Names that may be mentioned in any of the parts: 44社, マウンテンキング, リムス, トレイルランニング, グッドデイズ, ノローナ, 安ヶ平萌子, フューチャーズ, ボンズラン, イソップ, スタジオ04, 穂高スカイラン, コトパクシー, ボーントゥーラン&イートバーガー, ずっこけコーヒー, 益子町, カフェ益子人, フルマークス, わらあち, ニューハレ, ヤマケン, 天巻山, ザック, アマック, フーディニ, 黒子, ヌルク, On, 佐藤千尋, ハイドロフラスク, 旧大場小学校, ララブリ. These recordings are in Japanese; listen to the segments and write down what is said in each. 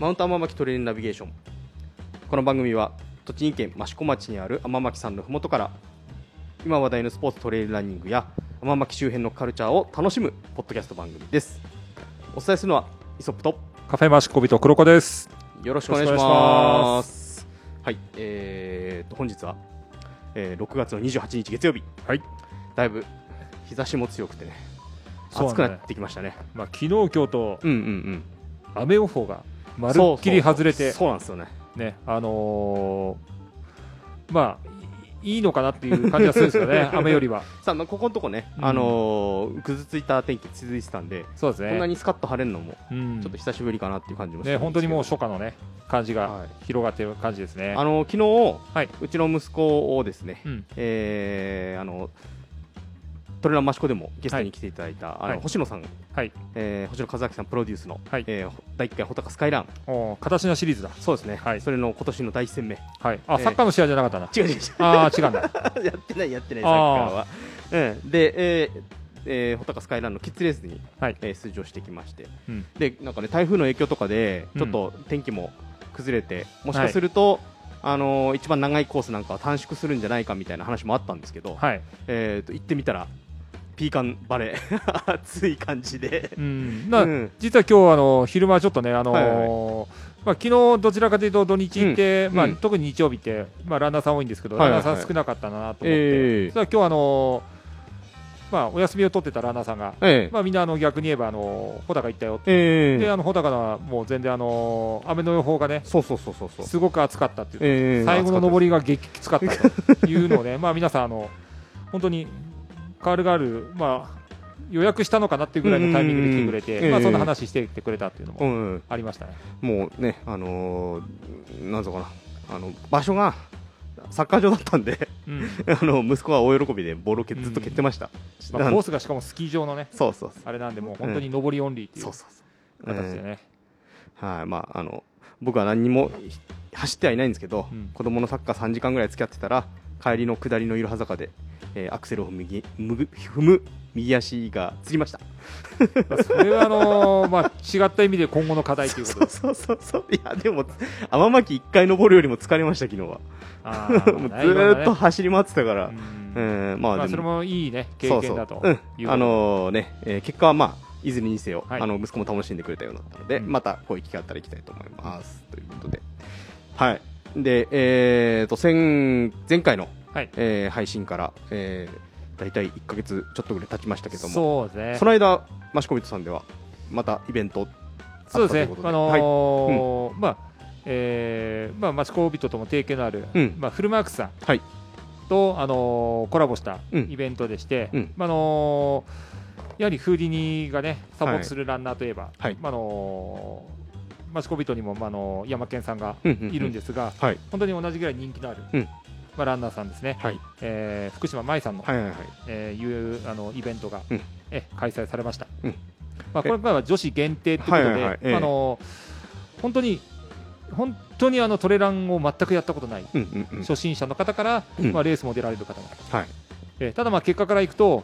マウント天巻トレイルナビゲーション。この番組は栃木県益子町にある天巻山のふもとから今話題のスポーツ、トレイルランニングや天巻周辺のカルチャーを楽しむポッドキャスト番組です。お伝えするのはイソップとカフェ益子人黒子です。よろしくお願いします。はい、本日は、6月の28日月曜日、はい、だいぶ日差しも強くてね、暑くなってきましたね。まあ、昨日今日と、雨予報がまるっきり外れて、そうなんですよね。まあいいのかなっていう感じがするんですよね雨よりは。さあここのとこね、ぐずついた天気続いてたんで、そうですね、こんなにスカッと晴れるのも、ちょっと久しぶりかなっていう感じもして、ね、本当にもう初夏のね感じが広がってる感じですね。昨日、うちの息子をですね、トレラン益子でもゲストに来ていただいた、星野さん、星野和明さんプロデュースの、第1回穂高スカイラン形のシリーズだそうですね、それの今年の第1戦目、サッカーの試合じゃなかったな。違うんだやってないサッカーは、で、穂高スカイランのキッズレースに、出場してきまして、でなんかね、台風の影響とかでちょっと天気も崩れて、もしかすると、一番長いコースなんかは短縮するんじゃないかみたいな話もあったんですけど、行ってみたらピーカンバレー暑い感じで、実は今日昼間ちょっとね、昨日どちらかというと土日って、特に日曜日って、ランナーさん多いんですけど、ランナーさん少なかったなと思って、今日お休みを取ってたランナーさんが、みんな逆に言えば穂高行ったよって、で穂高はもう全然雨の予報がね、すごく暑かったっていう、最後の上りが激きつかったというのをねまあ皆さん本当にカールがある、予約したのかなっていうぐらいのタイミングで来てくれて、そんな話してきてくれたっていうのもありましたね。もうね、なんぞかな、場所がサッカー場だったんで、息子は大喜びでボールをずっと蹴ってました。コースがしかもスキー場のね、あれなんで、もう本当に上りオンリーっていう形でね。僕は何にも走ってはいないんですけど、子供のサッカー3時間ぐらい付き合ってたら、帰りの下りのいろは坂で、アクセルを踏む右足がつりましたそれは違った意味で今後の課題ということです。いやでも天巻1回登るよりも疲れました。昨日はずっと走り回ってたから、それもいいね経験だと。結果はいずれにせよ、息子も楽しんでくれたようだったので、またこういう機会あったら行きたいと思いますということで、で前回の配信から、大体1ヶ月ちょっとぐらい経ちましたけども、 その間益子人さんではまたイベントあったということで、益子人とも提携のある、フルマークスさんと、コラボしたイベントでして、やはりフーディニがねサポートするランナーといえば、益子人にも、ヤマケンさんがいるんですが、本当に同じぐらい人気のある、ランナーさんですね、福島舞さんのイベントが、開催されました、これは女子限定ということで、本当にトレランを全くやったことない初心者の方から、レースも出られる方も、ただ結果からいくと、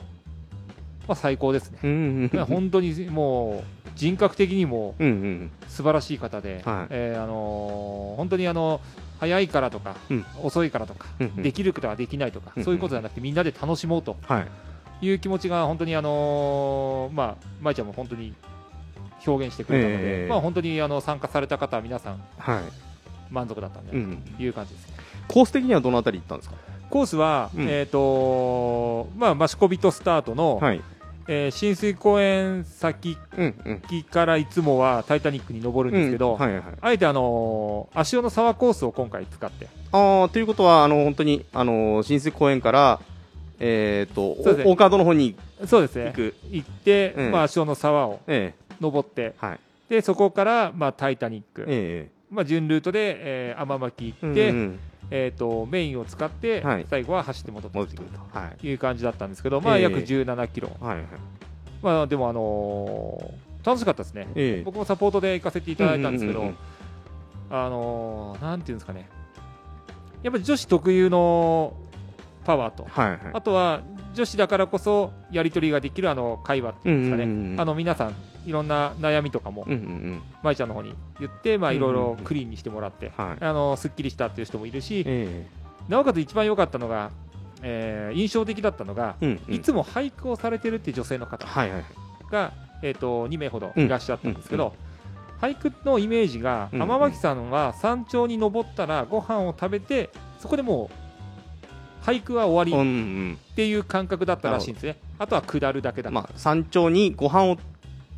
最高ですね、本当にもう人格的にも素晴らしい方で、本当に早いからとか、遅いからとか、できることはできないとか、そういうことじゃなくてみんなで楽しもうという気持ちが本当に舞ちゃんも本当に表現してくれたので、本当に参加された方は皆さん満足だったんだという感じですね。コース的にはどのあたり行ったんですか？コースは益子人スタートの親水公園先からいつもはタイタニックに登るんですけど、あえて足尾の沢コースを今回使って、ということは本当に親水公園から大川戸の方に行って、足尾の沢を登って、でそこから、タイタニック、準ルートで、天巻行って、メインを使って最後は走って戻ってくるという感じだったんですけど、約17キロ、でも楽しかったですね、僕もサポートで行かせていただいたんですけど、なんていうんですかね、やっぱり女子特有のパワーと、あとは女子だからこそやり取りができるあの会話っていうんですかね、うんうんうん、あの皆さんいろんな悩みとかも、うんうんうん、まいちゃんの方に言って、まあ、いろいろクリーンにしてもらって、うんうん、すっきりしたっていう人もいるし、なおかつ一番良かったのが、印象的だったのが、うんうん、いつも俳句をされてるっていう女性の方が、はいはい2名ほどいらっしゃったんですけど、うんうんうん俳句のイメージが天脇さんは山頂に登ったらご飯を食べてそこでもう俳句は終わりっていう感覚だったらしいんですね、うんうん、あとは下るだけだ、まあ、山頂にご飯を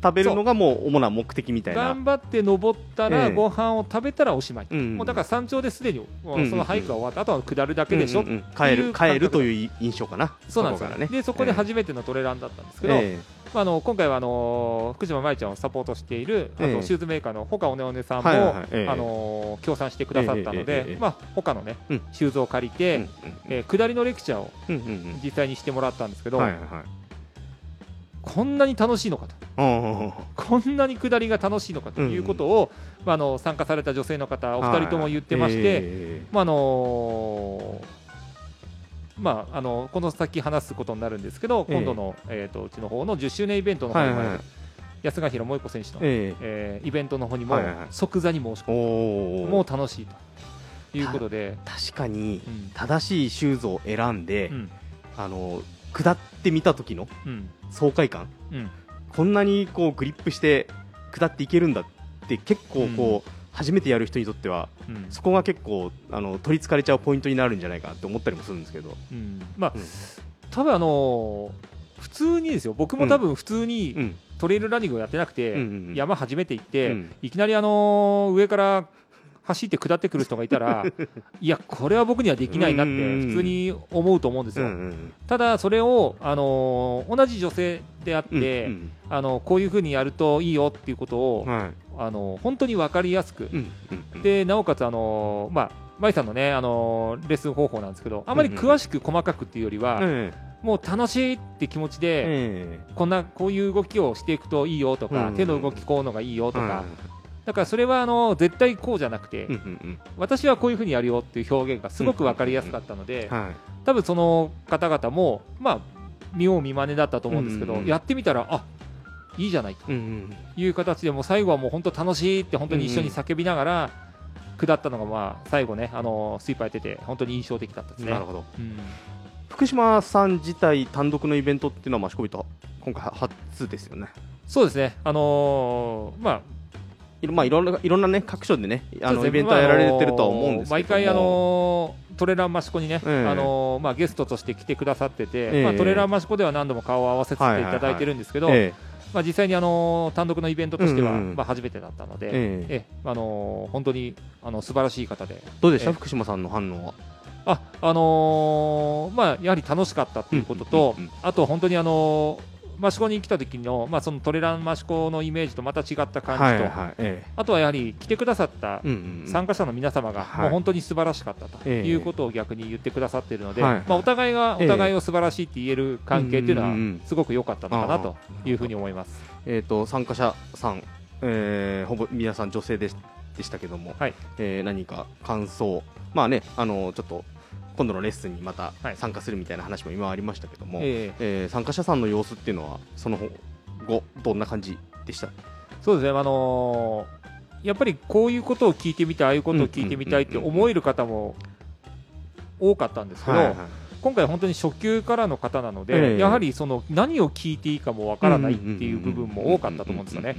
食べるのがもう主な目的みたいな頑張って登ったらご飯を食べたらおしまい、もうだから山頂ですでにその俳句が終わったあとは下るだけでしょ、帰るという印象かなそうなんですよねでそこで初めてのトレランだったんですけど、今回は福島まいちゃんをサポートしているあとシューズメーカーのほかおねおねさんも、協賛してくださったのでほかのね、うん、シューズを借りて、下りのレクチャーを実際にしてもらったんですけど、はいはいはいこんなに楽しいのかとこんなに下りが楽しいのかということを、うんまあ、参加された女性の方お二人とも言ってまして、この先話すことになるんですけど、今度の、うちの方の10周年イベントの方にも、はいはい、安ヶ平萌子選手の、イベントの方にも、はいはい、即座に申し込んでもう楽しいということで確かに正しいシューズを選んで、うん、下ってみた時の爽快感、うん、こんなにこうグリップして下っていけるんだって結構こう、うん、初めてやる人にとっては、うん、そこが結構取りつかれちゃうポイントになるんじゃないかって思ったりもするんですけど、うんまあうん、多分普通にですよ僕も多分普通に、うん、トレイルランニングをやってなくて、うんうん、山初めて行って、うん、いきなり上から走って下ってくる人がいたらいやこれは僕にはできないなって普通に思うと思うんですよ、うんうん、ただそれを、同じ女性であって、うんうん、こういう風にやるといいよっていうことを、はい、本当に分かりやすく、うんうん、でなおかつまいさんのね、レッスン方法なんですけどあまり詳しく細かくっていうよりは、うんうんもう楽しいって気持ちで、こういう動きをしていくといいよとか、うん、手の動きこうのがいいよとか、うんだからそれは絶対こうじゃなくて、うんうんうん、私はこういうふうにやるよっていう表現がすごく分かりやすかったので、うんうんうんはい、多分その方々も、まあ、見よう見まねだったと思うんですけど、うんうん、やってみたらあいいじゃないという形でもう最後はもう本当楽しいって本当に一緒に叫びながら下ったのが、まあ、最後ねスイーパーやってて本当に印象的だったですねなるほど、うん、福島さん自体単独のイベントっていうのはマシコビと今回初ですよねそうですねいろんな、ね、各所で、ね、イベントをやられてるとは思うんですけども毎回トレランマシコに、ねゲストとして来てくださってて、トレランマシコでは何度も顔を合わせていただいてるんですけど、はいはいはい実際に単独のイベントとしては、うんうん初めてだったので、本当に素晴らしい方でどうでした、福島さんの反応はやはり楽しかったということと、うんうんうんうん、あと本当に益子に来た時の、まあ、そのトレラン益子のイメージとまた違った感じと、はいはいあとはやはり来てくださった参加者の皆様が、うんうんうん、もう本当に素晴らしかったということを逆に言ってくださっているので、まあ、お互いがお互いを素晴らしいって言える関係というのはすごく良かったのかなというふうに思います、参加者さん、ほぼ皆さん女性でしたけども、はい何か感想まあねちょっと今度のレッスンにまた参加するみたいな話も今ありましたけども、参加者さんの様子っていうのはその後どんな感じでした？そうですね、やっぱりこういうことを聞いてみたいああいうことを聞いてみたいって思える方も多かったんですけど、はいはい、今回本当に初級からの方なので、やはりその何を聞いていいかもわからないっていう部分も多かったと思うんですよね。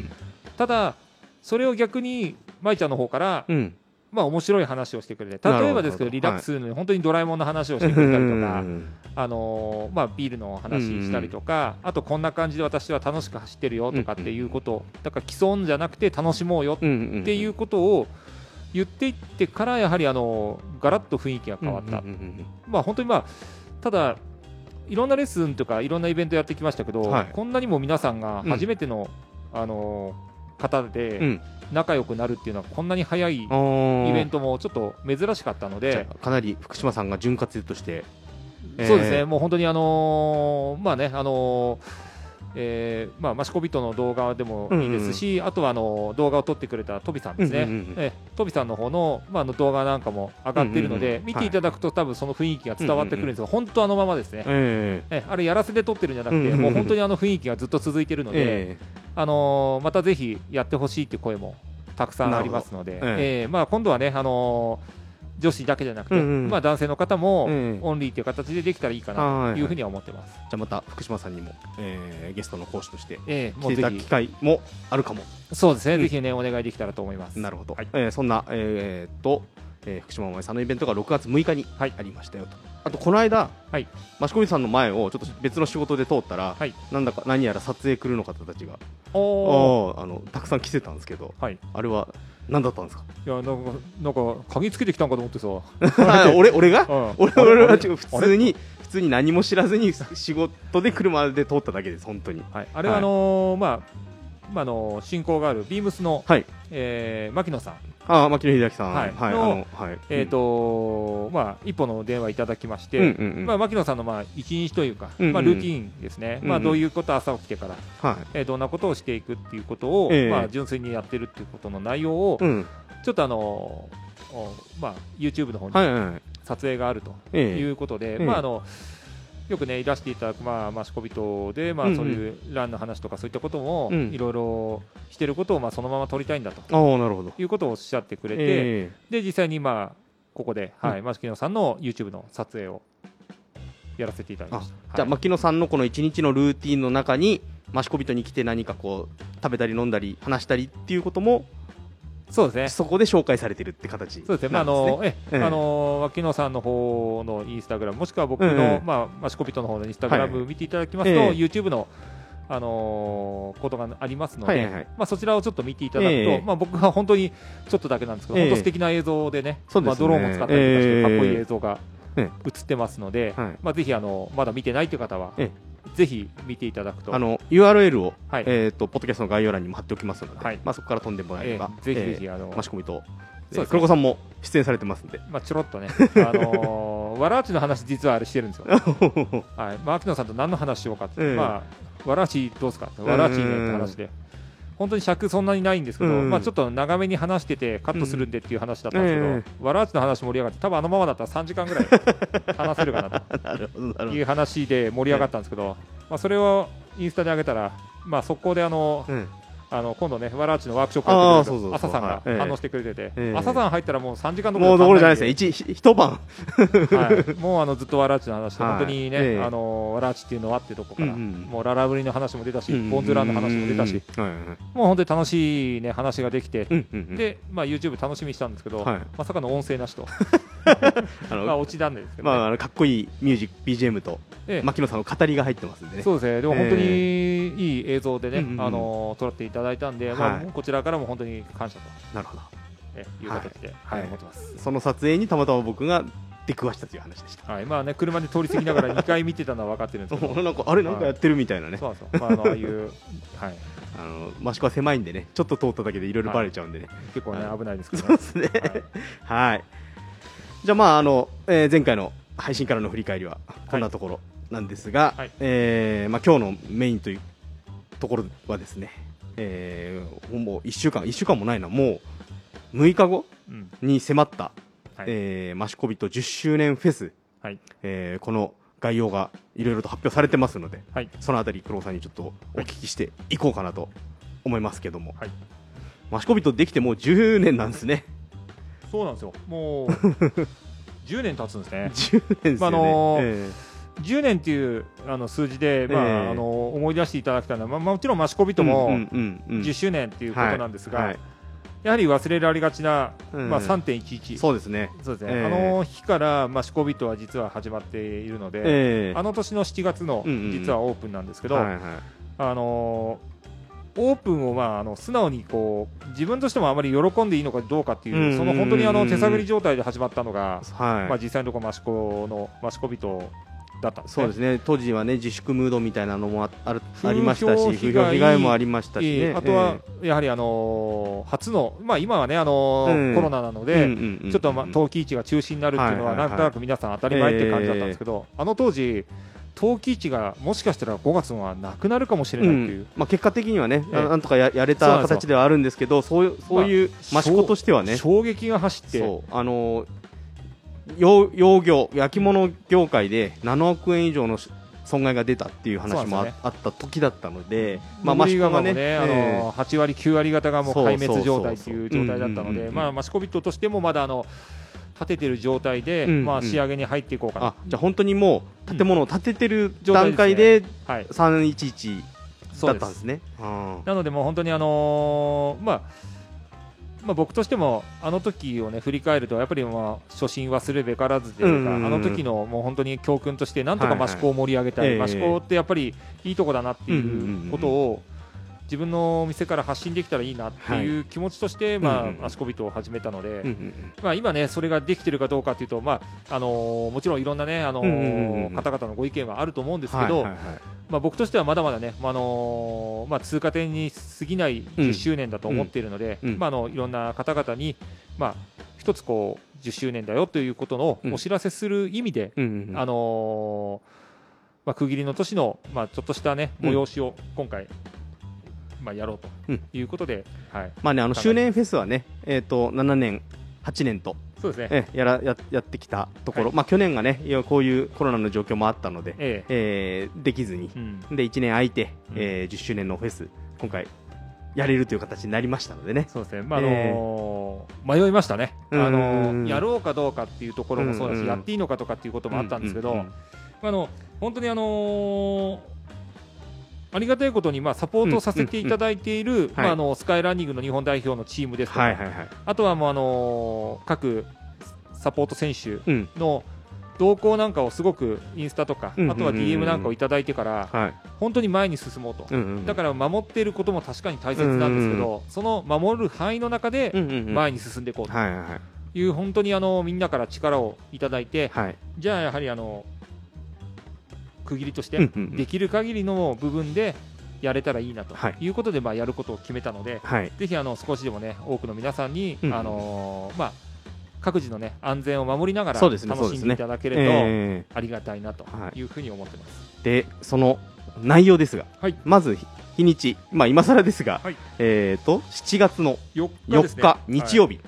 ただそれを逆にまいちゃんの方から、うんまあ、面白い話をしてくれて例えばですけどリラックスするのに本当にドラえもんの話をしてくれたりとか、はいビールの話したりとか、うんうん、あとこんな感じで私は楽しく走ってるよとかっていうことをだから競うんじゃなくて楽しもうよっていうことを言っていってからやはりガラッと雰囲気が変わった、うんうんうんまあ、本当に、まあ、ただいろんなレッスンとかいろんなイベントやってきましたけど、はい、こんなにも皆さんが初めての、うん方で、うん仲良くなるっていうのはこんなに早いイベントもちょっと珍しかったのでかなり福島さんが潤滑油としてそうですねもう本当にまあねマシコビトの動画でもいいですし、うんうん、あとは動画を撮ってくれたトビさんですね、うんうんうん、トビさんの方の、動画なんかも上がっているので、うんうんうん、見ていただくと、はい、多分その雰囲気が伝わってくるんですが、うんうん、本当あのままですね、あれやらせで撮ってるんじゃなくて、うんうんうん、もう本当にあの雰囲気がずっと続いているので、またぜひやってほしいという声もたくさんありますので、今度はね、女子だけじゃなくて、うんうん、男性の方もオンリーという形でできたらいいかなというふうには思ってます。じゃあまた福島さんにも、ゲストの講師として来ていただく機会もあるかも。そうですね、ぜひねお願いできたらと思います。なるほど、はい、そんな、福島萌さんのイベントが6月6日にありましたよと、はい、あとこの間、はい、益子さんの前をちょっと別の仕事で通ったら、はい、なんだか何やら撮影クルーの方たちがたくさん来てたんですけど、はい、あれは何だったんですか。いやなんか鍵つけてきたんかと思ってさ俺が、うん、俺は普通に何も知らずに仕事で車で通っただけです本当に、はい、あれは進行があるビームスの、はい、牧野さん、牧野秀明さん、はいはい、の、はい、一歩の電話いただきまして、牧野さんの一日というか、ルーティーンですね、うんうん、どういうこと、朝起きてから、どんなことをしていくっていうことを、純粋にやってるっていうことの内容を、ちょっとYouTube の方に撮影があるということで、よくねいらしていただく益子人で、そういうランの話とかそういったこともいろいろしてることを、そのまま撮りたいんだということをおっしゃってくれて、で実際にここで、はい、牧野さんの YouTube の撮影をやらせていただきました。じゃあ、牧野さんのこの一日のルーティンの中に益子人に来て何かこう食べたり飲んだり話したりっていうことも、そうですね、そこで紹介されてるって形なんですね。脇野さんの方のインスタグラムもしくは僕の益子人の方のインスタグラム見ていただきますと、YouTube の、ことがありますので、そちらをちょっと見ていただくと、僕は本当にちょっとだけなんですけど、本当素敵な映像でね、ドローンも使ったりとかしてかっこいい映像が映ってますので、ぜひまだ見てないという方は、ぜひ見ていただくと、URL を、はい、ポッドキャストの概要欄にも貼っておきますので、はい、そこから飛んでもらえれば、ぜひマシコミと、黒子さんも出演されてますんで、ちょろっとね、わらあちの話実はあれしてるんですよ、はい、秋野さんと何の話しようかって、わらあちどうですか、わらあちねって話で、本当に尺そんなにないんですけど、ちょっと長めに話しててカットするんでっていう話だったんですけど、わらあちの話盛り上がって、多分あのままだったら3時間ぐらい話せるかなという話で盛り上がったんですけど、それをインスタに上げたら、速攻で今度ねわらあちのワークショップやってくれる朝さんが反応してくれてて、朝さん入ったらもう3時間どころじゃないですね、一晩もうずっとわらあちの話で、本当にねわらあちっていうのはってとこから、もうララブリの話も出たし、ボンズランの話も出たし、もう本当に楽しいね話ができて、でYouTube 楽しみにしたんですけど、まさかの音声なしと落ちたんですけど、かっこいいミュージック BGM と牧野さんの語りが入ってますんでね。そうですね、でも本当にいい映像でね撮らっていただいたんで、こちらからも本当に感謝と、なるほど、いう形で、はい、思ってます。その撮影にたまたま僕が出くわしたという話でした、はい、ね、車で通り過ぎながら2回見てたのは分かってるんですけどあれなんかやってるみたいなね、そうそう、ああいうはい、益子は狭いんでね、ちょっと通っただけでいろいろバレちゃうんでね、結構ね危ないですけど、そうですね、はい、はい、じゃあ前回の配信からの振り返りはこんなところなんですが、はい、今日のメインというところはですね、もう1週間もないな、もう6日後に迫った、益子人10周年フェス、はい、この概要がいろいろと発表されてますので、はい、そのあたり黒尾さんにちょっとお聞きしていこうかなと思いますけども、はい、益子人できてもう10年なんですね。そうなんですよ、もう10年経つんですね10年ですよね、10年という数字で、思い出していただきたいのは、もちろん益子人も10周年ということなんですが、やはり忘れられがちな、3.11、そうですね、あの日から益子人は実は始まっているので、あの年の7月の実はオープンなんですけど、オープンを素直にこう自分としてもあまり喜んでいいのかどうかっていう、その本当に手探り状態で始まったのが、実際のところ益子の益子人だったんですね。そうですね、当時はね自粛ムードみたいなのも ありましたし、風評被害もありましたし、ね、あとはやはり初の、今はねコロナなので、ちょっと陶器市が中止になるっていうのはなんとなく皆さん当たり前って感じだったんですけど、あの当時投機値がもしかしたら5月はなくなるかもしれないという、うん、まあ、結果的にはね、なんとか やれた形ではあるんですけど、そういう益子としてはね、衝撃が走って、そう養業焼き物業界で7億円以上の損害が出たっていう話も あった時だったので、まあ益子がね、8割9割方がもう壊滅状態という状態だったので、まあ益子ビットとしてもまだ建ててる状態で、うんうん、まあ、仕上げに入っていこうかな。あ、じゃあ本当にもう建物を建ててる段階で311だったんですね。なのでもう本当にまあ、僕としてもあの時をね振り返るとやっぱりまあ初心忘るべからずというか、あの時のもう本当に教訓としてなんとか益子を盛り上げたい、益子ってやっぱりいいとこだなっていうことを自分の店から発信できたらいいなっていう気持ちとして益子人を始めたので、まあ今ねそれができてるかどうかというと、まあもちろんいろんなね方々のご意見はあると思うんですけど、まあ、僕としてはまだまだね、通過点に過ぎない10周年だと思っているので、いろんな方々に、まあ、一つこう10周年だよということのお知らせする意味で、区切りの年の、まあ、ちょっとした、ね、催しを今回、まあ、やろうということで、はい、まあね、周年フェスはね、7年8年と、そうですね、やってきたところ、はい、まあ、去年がねこういうコロナの状況もあったので、できずに、うん、で1年空いて、10周年のフェス今回やれるという形になりましたのでね。そうですね、まあ迷いましたね、やろうかどうかっていうところもそうだし、やっていいのかとかっていうこともあったんですけど、本当にありがたいことに、まあ、サポートさせていただいている、スカイランニングの日本代表のチームですとか、あとはもう各サポート選手の動向なんかをすごくインスタとか、あとは DM なんかをいただいてから、本当に前に進もうと、だから守っていることも確かに大切なんですけど、その守る範囲の中で前に進んでいこうという、本当にみんなから力をいただいて、じゃあやはり区切りとしてできる限りの部分でやれたらいいなということで、まあやることを決めたので、ぜひ少しでもね多くの皆さんにまあ各自のね安全を守りながら楽しんでいただければありがたいなというふうに思ってます。でその内容ですが、まず日にち、まあ今更ですが、7月の4日日曜日、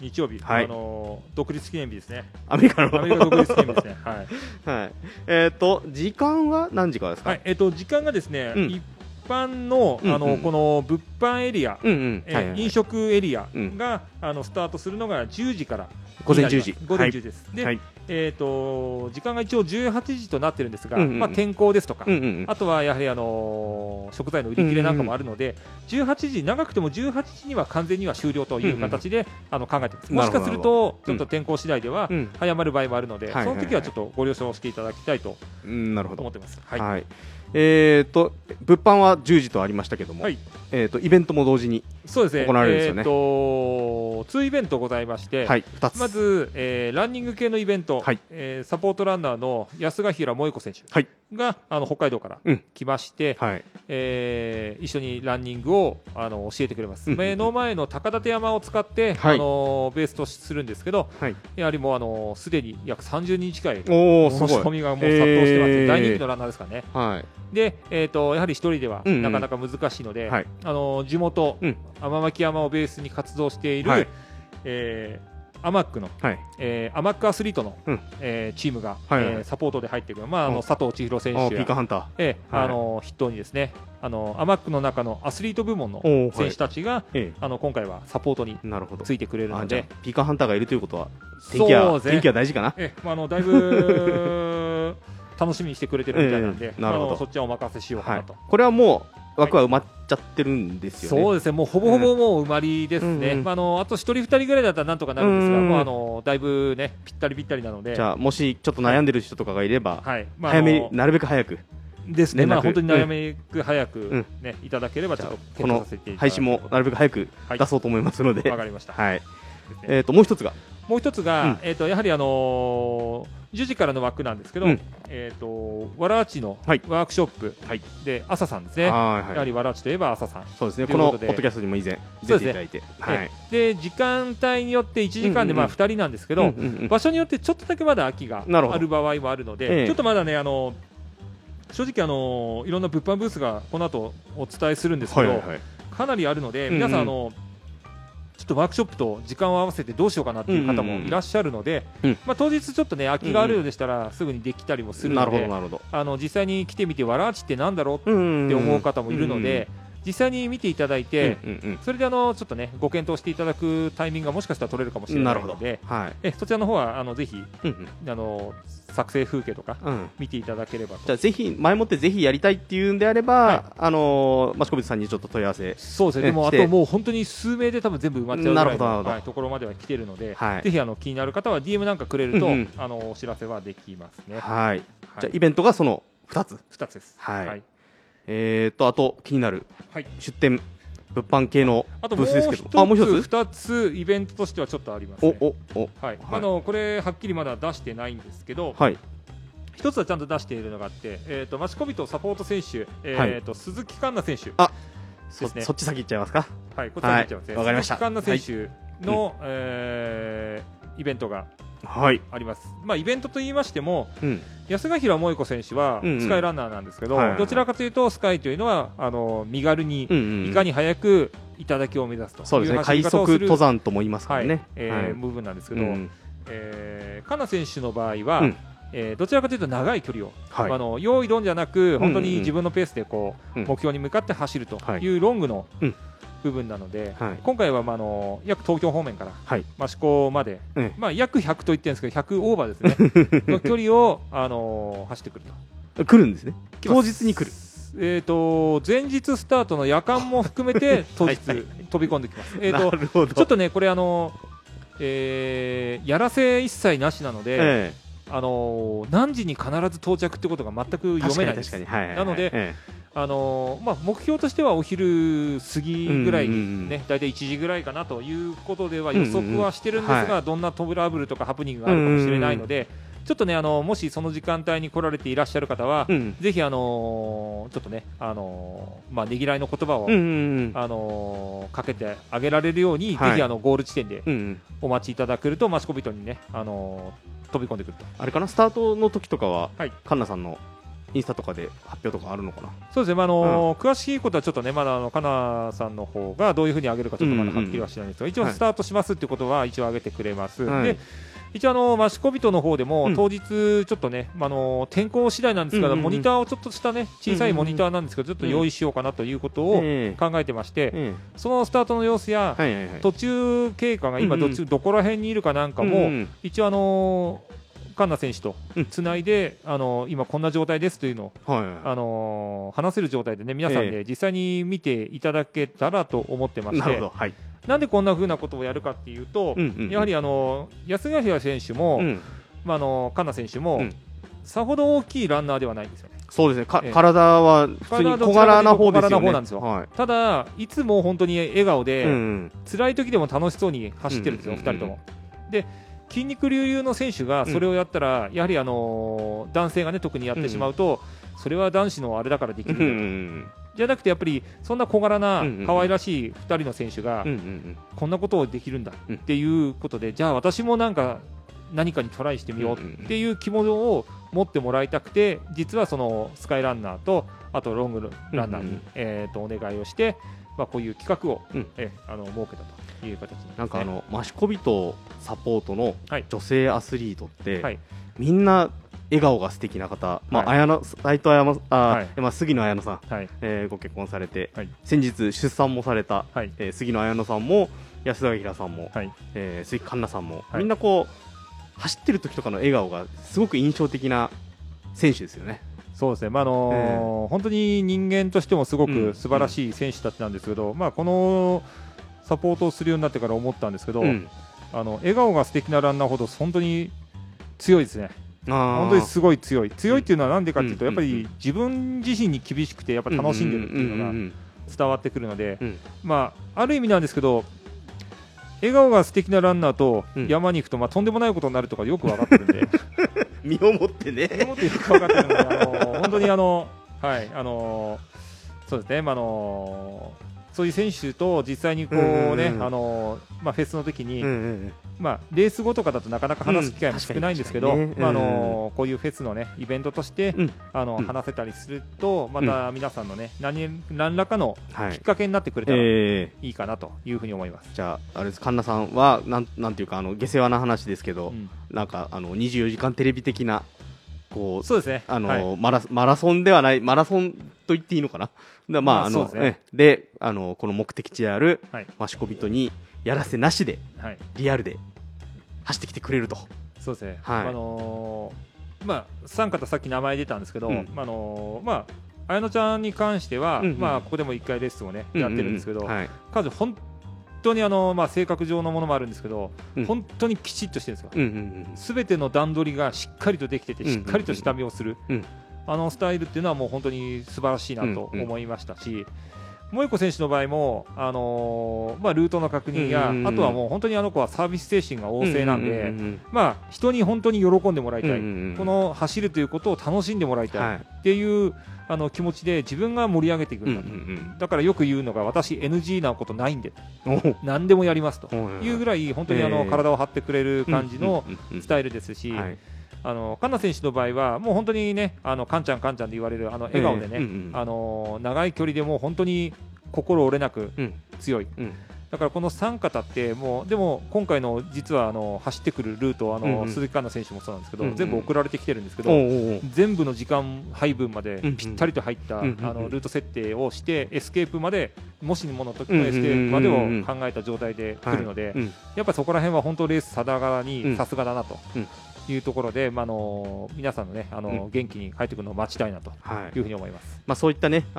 独立記念日ですね、アメリカの独立記念日ですね。時間は何時からですか？時間がですね、一般のこの物販エリア、飲食エリアがスタートするのが10時から午前10時です。で、時間が一応18時となってるんですが、まあ、天候ですとか、あとはやはり食材の売り切れなんかもあるので、18時、長くても18時には完全には終了という形で考えてます。もしかするとちょっと天候次第では早まる場合もあるので、その時はちょっとご了承していただきたいと思ってます。物販は10時とありましたけども、イベントも同時に行われるんですよね。2イベントございまして、2つ、まず、ランニング系のイベント、サポートランナーの安ヶ平萌子選手が、北海道から来まして、一緒にランニングを教えてくれます。目の前の高立山を使って、ベースとするんですけど、やはりもうすでに約30人近い申し込みがもう殺到してます。大人気のランナーですからね。で、やはり一人ではなかなか難しいので、地元、天巻山をベースに活動している、アマックの、アマックアスリートの、チームが、サポートで入ってくる、まあ、佐藤千尋選手やピーカーハンター、筆頭にですね、アマックの中のアスリート部門の選手たちが、今回はサポートについてくれるので、ピーカーハンターがいるということは天気は大事かな。だいぶ楽しみにしてくれてるみたいなんで、そっちはお任せしようかなと。これはもう枠は埋まっちゃってるんですよね。そうですね、もうほぼほぼもう埋まりですね。あと1人2人ぐらいだったらなんとかなるんですが、もうだいぶねぴったりぴったりなので、じゃあもしちょっと悩んでる人とかがいれば、早めになるべく早くですね、本当になるべく早くねいただければ、ちょっとこの配信もなるべく早く出そうと思いますので。わかりました。もう一つが、やはり10時からの枠なんですけど、わらあちのワークショップで朝さんですね。やはりわらあちといえば朝さん、そうですね、このポッドキャストにも以前出ていただいて、で時間帯によって1時間でまあ2人なんですけど、場所によってちょっとだけまだ空きがある場合もあるので、ちょっとまだね正直いろんな物販ブースがこの後お伝えするんですけど、はいはい、かなりあるので皆さんちょっとワークショップと時間を合わせてどうしようかなっていう方もいらっしゃるので、うんうんうん、まあ、当日ちょっとね空きがあるようでしたらすぐにできたりもするので、うんうん、なるほどなるほど、実際に来てみてわらあちってなんだろうって思う方もいるので、うんうんうん、実際に見ていただいて、うんうんうん、それでちょっとねご検討していただくタイミングがもしかしたら取れるかもしれないので、はい、そちらの方はぜひ、うんうん、作成風景とか見ていただければと、うん、じゃあぜひ前もってぜひやりたいっていうんであれば、はい、益子水さんにちょっと問い合わせ、そうですね、でもあともう本当に数名で多分全部埋まっちゃうぐらいの、はい、ところまでは来てるので、はい、ぜひ気になる方は DM なんかくれると、うんうん、お知らせはできますね、はい、はい、じゃあイベントがその2つです、はい、はい、あと気になる出店、はい、物販系のブースですけど、あともう1つ2つイベントとしてはちょっとありますね。はい、これはっきりまだ出してないんですけど、はい、1つはちゃんと出しているのがあって、益子人サポート選手、はい、鈴木環奈選手、あ、ですね、そっち先行っちゃいますか、はい、こっち先行っちゃいますね、はい、わかりました。鈴木環奈選手の、はい、イベントがはい、あります。まあ、イベントと言いましても、うん、安ヶ平萌子選手はスカイランナーなんですけど、うんうん、どちらかというとスカイというのは身軽に、うんうん、いかに早く頂を目指すという、そうですね、快速登山とも言いますからね、はい、はい、部分なんですけど、うん、カナ選手の場合は、うん、どちらかというと長い距離を、はい、用意どんじゃなく本当に自分のペースでこう、うんうん、目標に向かって走るというロングの、うん、部分なので、はい、今回は約東京方面から、はい、益子まで、うん、まあ、約100と言ってるんですけど100オーバーですねの距離を、走ってくると来るんですね。当日に来る、前日スタートの夜間も含めて当日飛び込んできます、はいはいはい、ちょっとねこれやらせ一切なしなので、何時に必ず到着ってことが全く読めないです、はいはいはい、なので、まあ、目標としてはお昼過ぎぐらいにね、だいたい1時ぐらいかなということでは予測はしてるんですが、うんうん、はい、どんなトラブルとかハプニングがあるかもしれないので、うんうんうん、ちょっとねもしその時間帯に来られていらっしゃる方は、うん、ぜひちょっとねまあ、ねぎらいの言葉を、うんうんうん、かけてあげられるように、はい、ぜひゴール地点でお待ちいただけると、うんうん、益子人にね飛び込んでくると。あれかな、スタートの時とかは、はい、環奈さんのインスタとかで発表とかあるのかな。そうですね、まあうん、詳しいことはちょっとねまだカナさんの方がどういうふうに上げるかちょっとまだはっきりはしないんですが、うんうん、一応スタートしますってことは一応上げてくれます、はい、で一応益子人の方でも当日ちょっとね、うん、天候次第なんですが、うんうんうん、モニターをちょっとしたね小さいモニターなんですけど、うんうん、ちょっと用意しようかなということを考えてまして、そのスタートの様子や、はいはいはい、途中経過が今どこら辺にいるかなんかも、うんうん、一応カンナ選手とつないで、うん、今こんな状態ですというのを、はいはい、話せる状態でね皆さんで実際に見ていただけたらと思ってまして、なるほど、はい、なんでこんなふうなことをやるかっていうと、うんうんうん、やはり安ヶ平選手も、うん、まあ、カンナ選手も、うん、さほど大きいランナーではないんですよね。そうですね、体は普通に小柄な方ですよね、はい、ただいつも本当に笑顔で、うんうん、辛い時でも楽しそうに走ってるんですよ、うんうんうん、2人ともで筋肉隆々の選手がそれをやったら、うん、やはり男性がね特にやってしまうと、うん、それは男子のあれだからできるんだと、うんうん、じゃなくてやっぱりそんな小柄な可愛らしい2人の選手が、うんうんうん、こんなことをできるんだっていうことで、うん、じゃあ私も何かにトライしてみようっていう気持ちを持ってもらいたくて、実はそのスカイランナーとあとロングランナーに、うんうん、お願いをして、まあ、こういう企画を、うん、設けたと。いう形ですね。なんか益子人サポートの女性アスリートって、はい、みんな笑顔が素敵な方、はい、まあ、斉藤綾乃、はい、まあ、杉野綾乃さん、はい、ご結婚されて、はい、先日出産もされた、はい、杉野綾乃さんも安田平さんも、はい、鈴木環奈さんも、はい、みんなこう走ってる時とかの笑顔がすごく印象的な選手ですよね。そうですね、まあ本当に人間としてもすごく素晴らしい選手たちなんですけど、うんうん、まあ、このサポートをするようになってから思ったんですけど、うん、笑顔が素敵なランナーほど本当に強いですね。本当にすごい強いっていうのはなんでかっていうと、うん、やっぱり自分自身に厳しくてやっぱ楽しんでるっていうのが伝わってくるので、うん、まあ、ある意味なんですけど笑顔が素敵なランナーと山に行くと、まあ、とんでもないことになるとかよく分かってるんで身をもってね身をもってよく分かってるので本当にはいそうですね、まあそういう選手と実際にこうね、うんうんうん、フェスの時に、うんうんレース後とかだとなかなか話す機会も少ないんですけど、うんこういうフェスのねイベントとして、うん、話せたりするとまた皆さんのね、うん、何らかのきっかけになってくれたらいいかなというふうに思います。じゃああれです、神田さんはなんていうか下世話な話ですけど、うん、なんか24時間テレビ的なこうそうですね、はい、マラソンではないマラソンと言っていいのかなでこの目的地である益子人にやらせなしで、はい、リアルで走ってきてくれると。そうですね、はい三方さっき名前出たんですけど、うん綾乃ちゃんに関しては、うんうんここでも1回レッスンをね、うんうん、やってるんですけど、はい、彼女本当に性格上のものもあるんですけど、うん、本当にきちっとしてるんですよ、すべての段取りがしっかりとできてて、しっかりと下見をする、スタイルっていうのはもう本当に素晴らしいなと思いましたし、うんうん、もう一個選手の場合も、ルートの確認や、うんうんうん、あとはもう本当にあの子はサービス精神が旺盛なんで、うんうんうん人に本当に喜んでもらいたい、うんうんうん、この走るということを楽しんでもらいたいっていう、はい気持ちで自分が盛り上げていくんだと、うんうんうん、だからよく言うのが私 NG なことないんで何でもやりますというぐらい本当に体を張ってくれる感じのスタイルですし、はい、カンナ選手の場合はもう本当にねカンちゃんカンちゃんで言われる笑顔でね、長い距離でも本当に心折れなく強い、うんうんだからこの3方ってもうでも今回の実は走ってくるルート鈴木環奈選手もそうなんですけど、うんうん、全部送られてきてるんですけど、うんうん、全部の時間配分までぴったりと入った、うんうん、ルート設定をしてエスケープまでもしもの時のエスケープまでを考えた状態で来るので、うんうんうんはい、やっぱりそこら辺は本当レースさながらにさすがだなというところで、うんうん皆さんのね元気に帰ってくるのを待ちたいなというふうに思います、はいそういったねサポ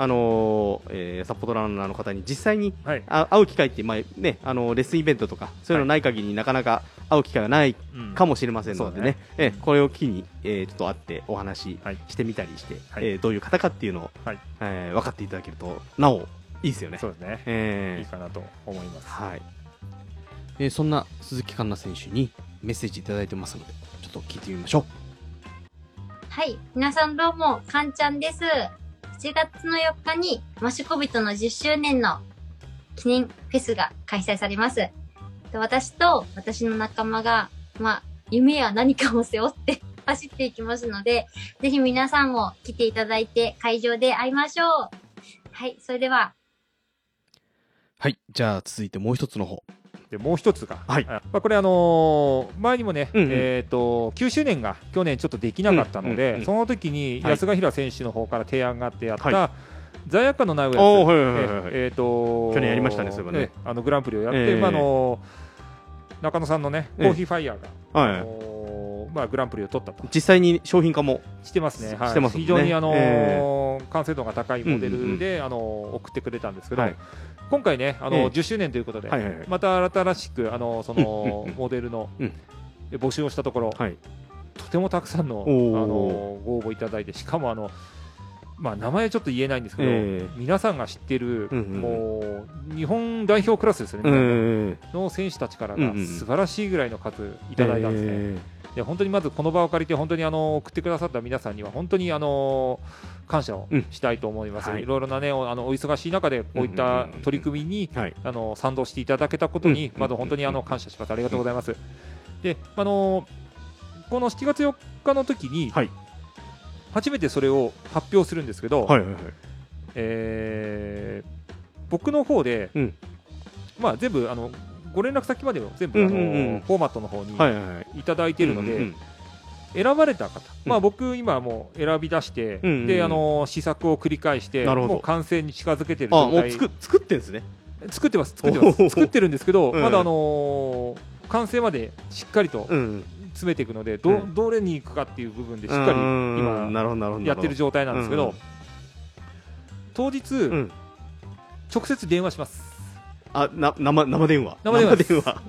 ートランナーの方に実際に会う機会って、はいね、レッスンイベントとかそういうのない限りなかなか会う機会がないかもしれませんのでね、はいうんねこれを機に、ちょっと会ってお話ししてみたりして、はいどういう方かっていうのを、はい分かっていただけるとなおいいですよね。そうですね、いいかなと思います、はいそんな鈴木環奈選手にメッセージいただいてますのでちょっと聞いてみましょう。はい皆さんどうもかんちゃんです。7月の4日に益子人の10周年の記念フェスが開催されます。私と私の仲間が、夢や何かを背負って走っていきますので、ぜひ皆さんも来ていただいて会場で会いましょう。はい、それでは。はい、じゃあ続いてもう一つの方。もう一つが、はいこれ前にもね、うんうん9周年が去年ちょっとできなかったので、うんうんうん、その時に安ヶ平選手の方から提案があってやった、はい罪悪感のないおやつ、去年やりましたね、それはねグランプリをやって、中野さんのねコーヒーファイヤーが、グランプリを取ったと実際に商品化もしてますね、はい、してますね非常に、完成度が高いモデルで、送ってくれたんですけど、はい、今回ね10周年ということで、はいはいはい、また新しくその、モデルの募集をしたところ、はい、とてもたくさんの、ご応募いただいてしかも名前ちょっと言えないんですけど、皆さんが知ってる、もう日本代表クラスですよね、の選手たちからが素晴らしいぐらいの数いただいたんですね、で本当にまずこの場を借りて本当に送ってくださった皆さんには本当に感謝をしたいと思います、はい、いろいろな、ね、お忙しい中でこういった取り組みに、はい、賛同していただけたことに、まず本当に感謝します。ありがとうございます、でこの7月4日の時に、はい初めてそれを発表するんですけど、はいはいはい僕の方で、全部ご連絡先までを全部フォーマットの方にいただいているので、はいはいはい、選ばれた方、僕今もう選び出して、で試作を繰り返してもう完成に近づけている状態。もう作ってるんですね。作ってます作ってるんですけど、まだ完成までしっかりと、詰めていくので どれに行くかっていう部分でしっかり今やってる状態なんですけど、当日、直接電話します。生電話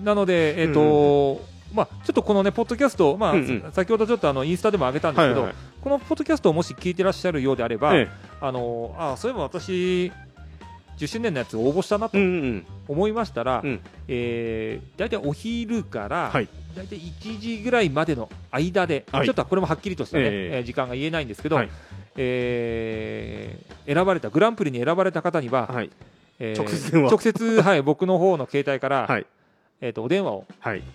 なので、ちょっとこのねポッドキャスト、先ほどちょっとインスタでも上げたんですけど、はいはい、このポッドキャストをもし聞いてらっしゃるようであれば、そういえば私10周年のやつ応募したなと思いましたら、だいたいお昼からだいたい1時ぐらいまでの間で、ちょっとこれもはっきりとした、ね時間が言えないんですけど、選ばれたグランプリに選ばれた方には、直接はい、僕の方の携帯から、はい、お電話を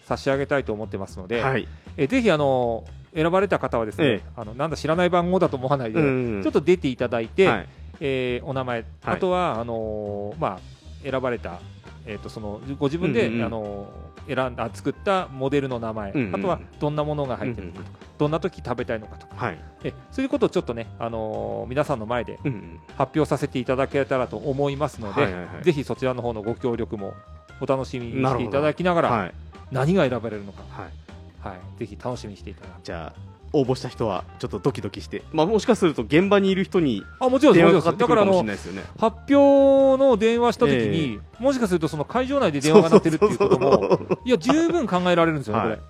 差し上げたいと思ってますので、はい、ぜひ選ばれた方はですね、なんだ知らない番号だと思わないで、ちょっと出ていただいて、はい、お名前、はい、あとはまあ、選ばれた、そのご自分で、作ったモデルの名前、あとはどんなものが入っているかとか、どんな時食べたいのかとか、はい、そういうことをちょっとね、皆さんの前で発表させていただけたらと思いますので、ぜひそちらの方のご協力もお楽しみにしていただきながら、はい、何が選ばれるのか、はいはい、ぜひ楽しみにしていただき、じゃあ応募した人はちょっとドキドキして、まあ、もしかすると現場にいる人に電話がかかってくるかもしれないですよね。発表の電話した時に、もしかするとその会場内で電話が鳴ってるっていうことも、いや十分考えられるんですよね、はい、こ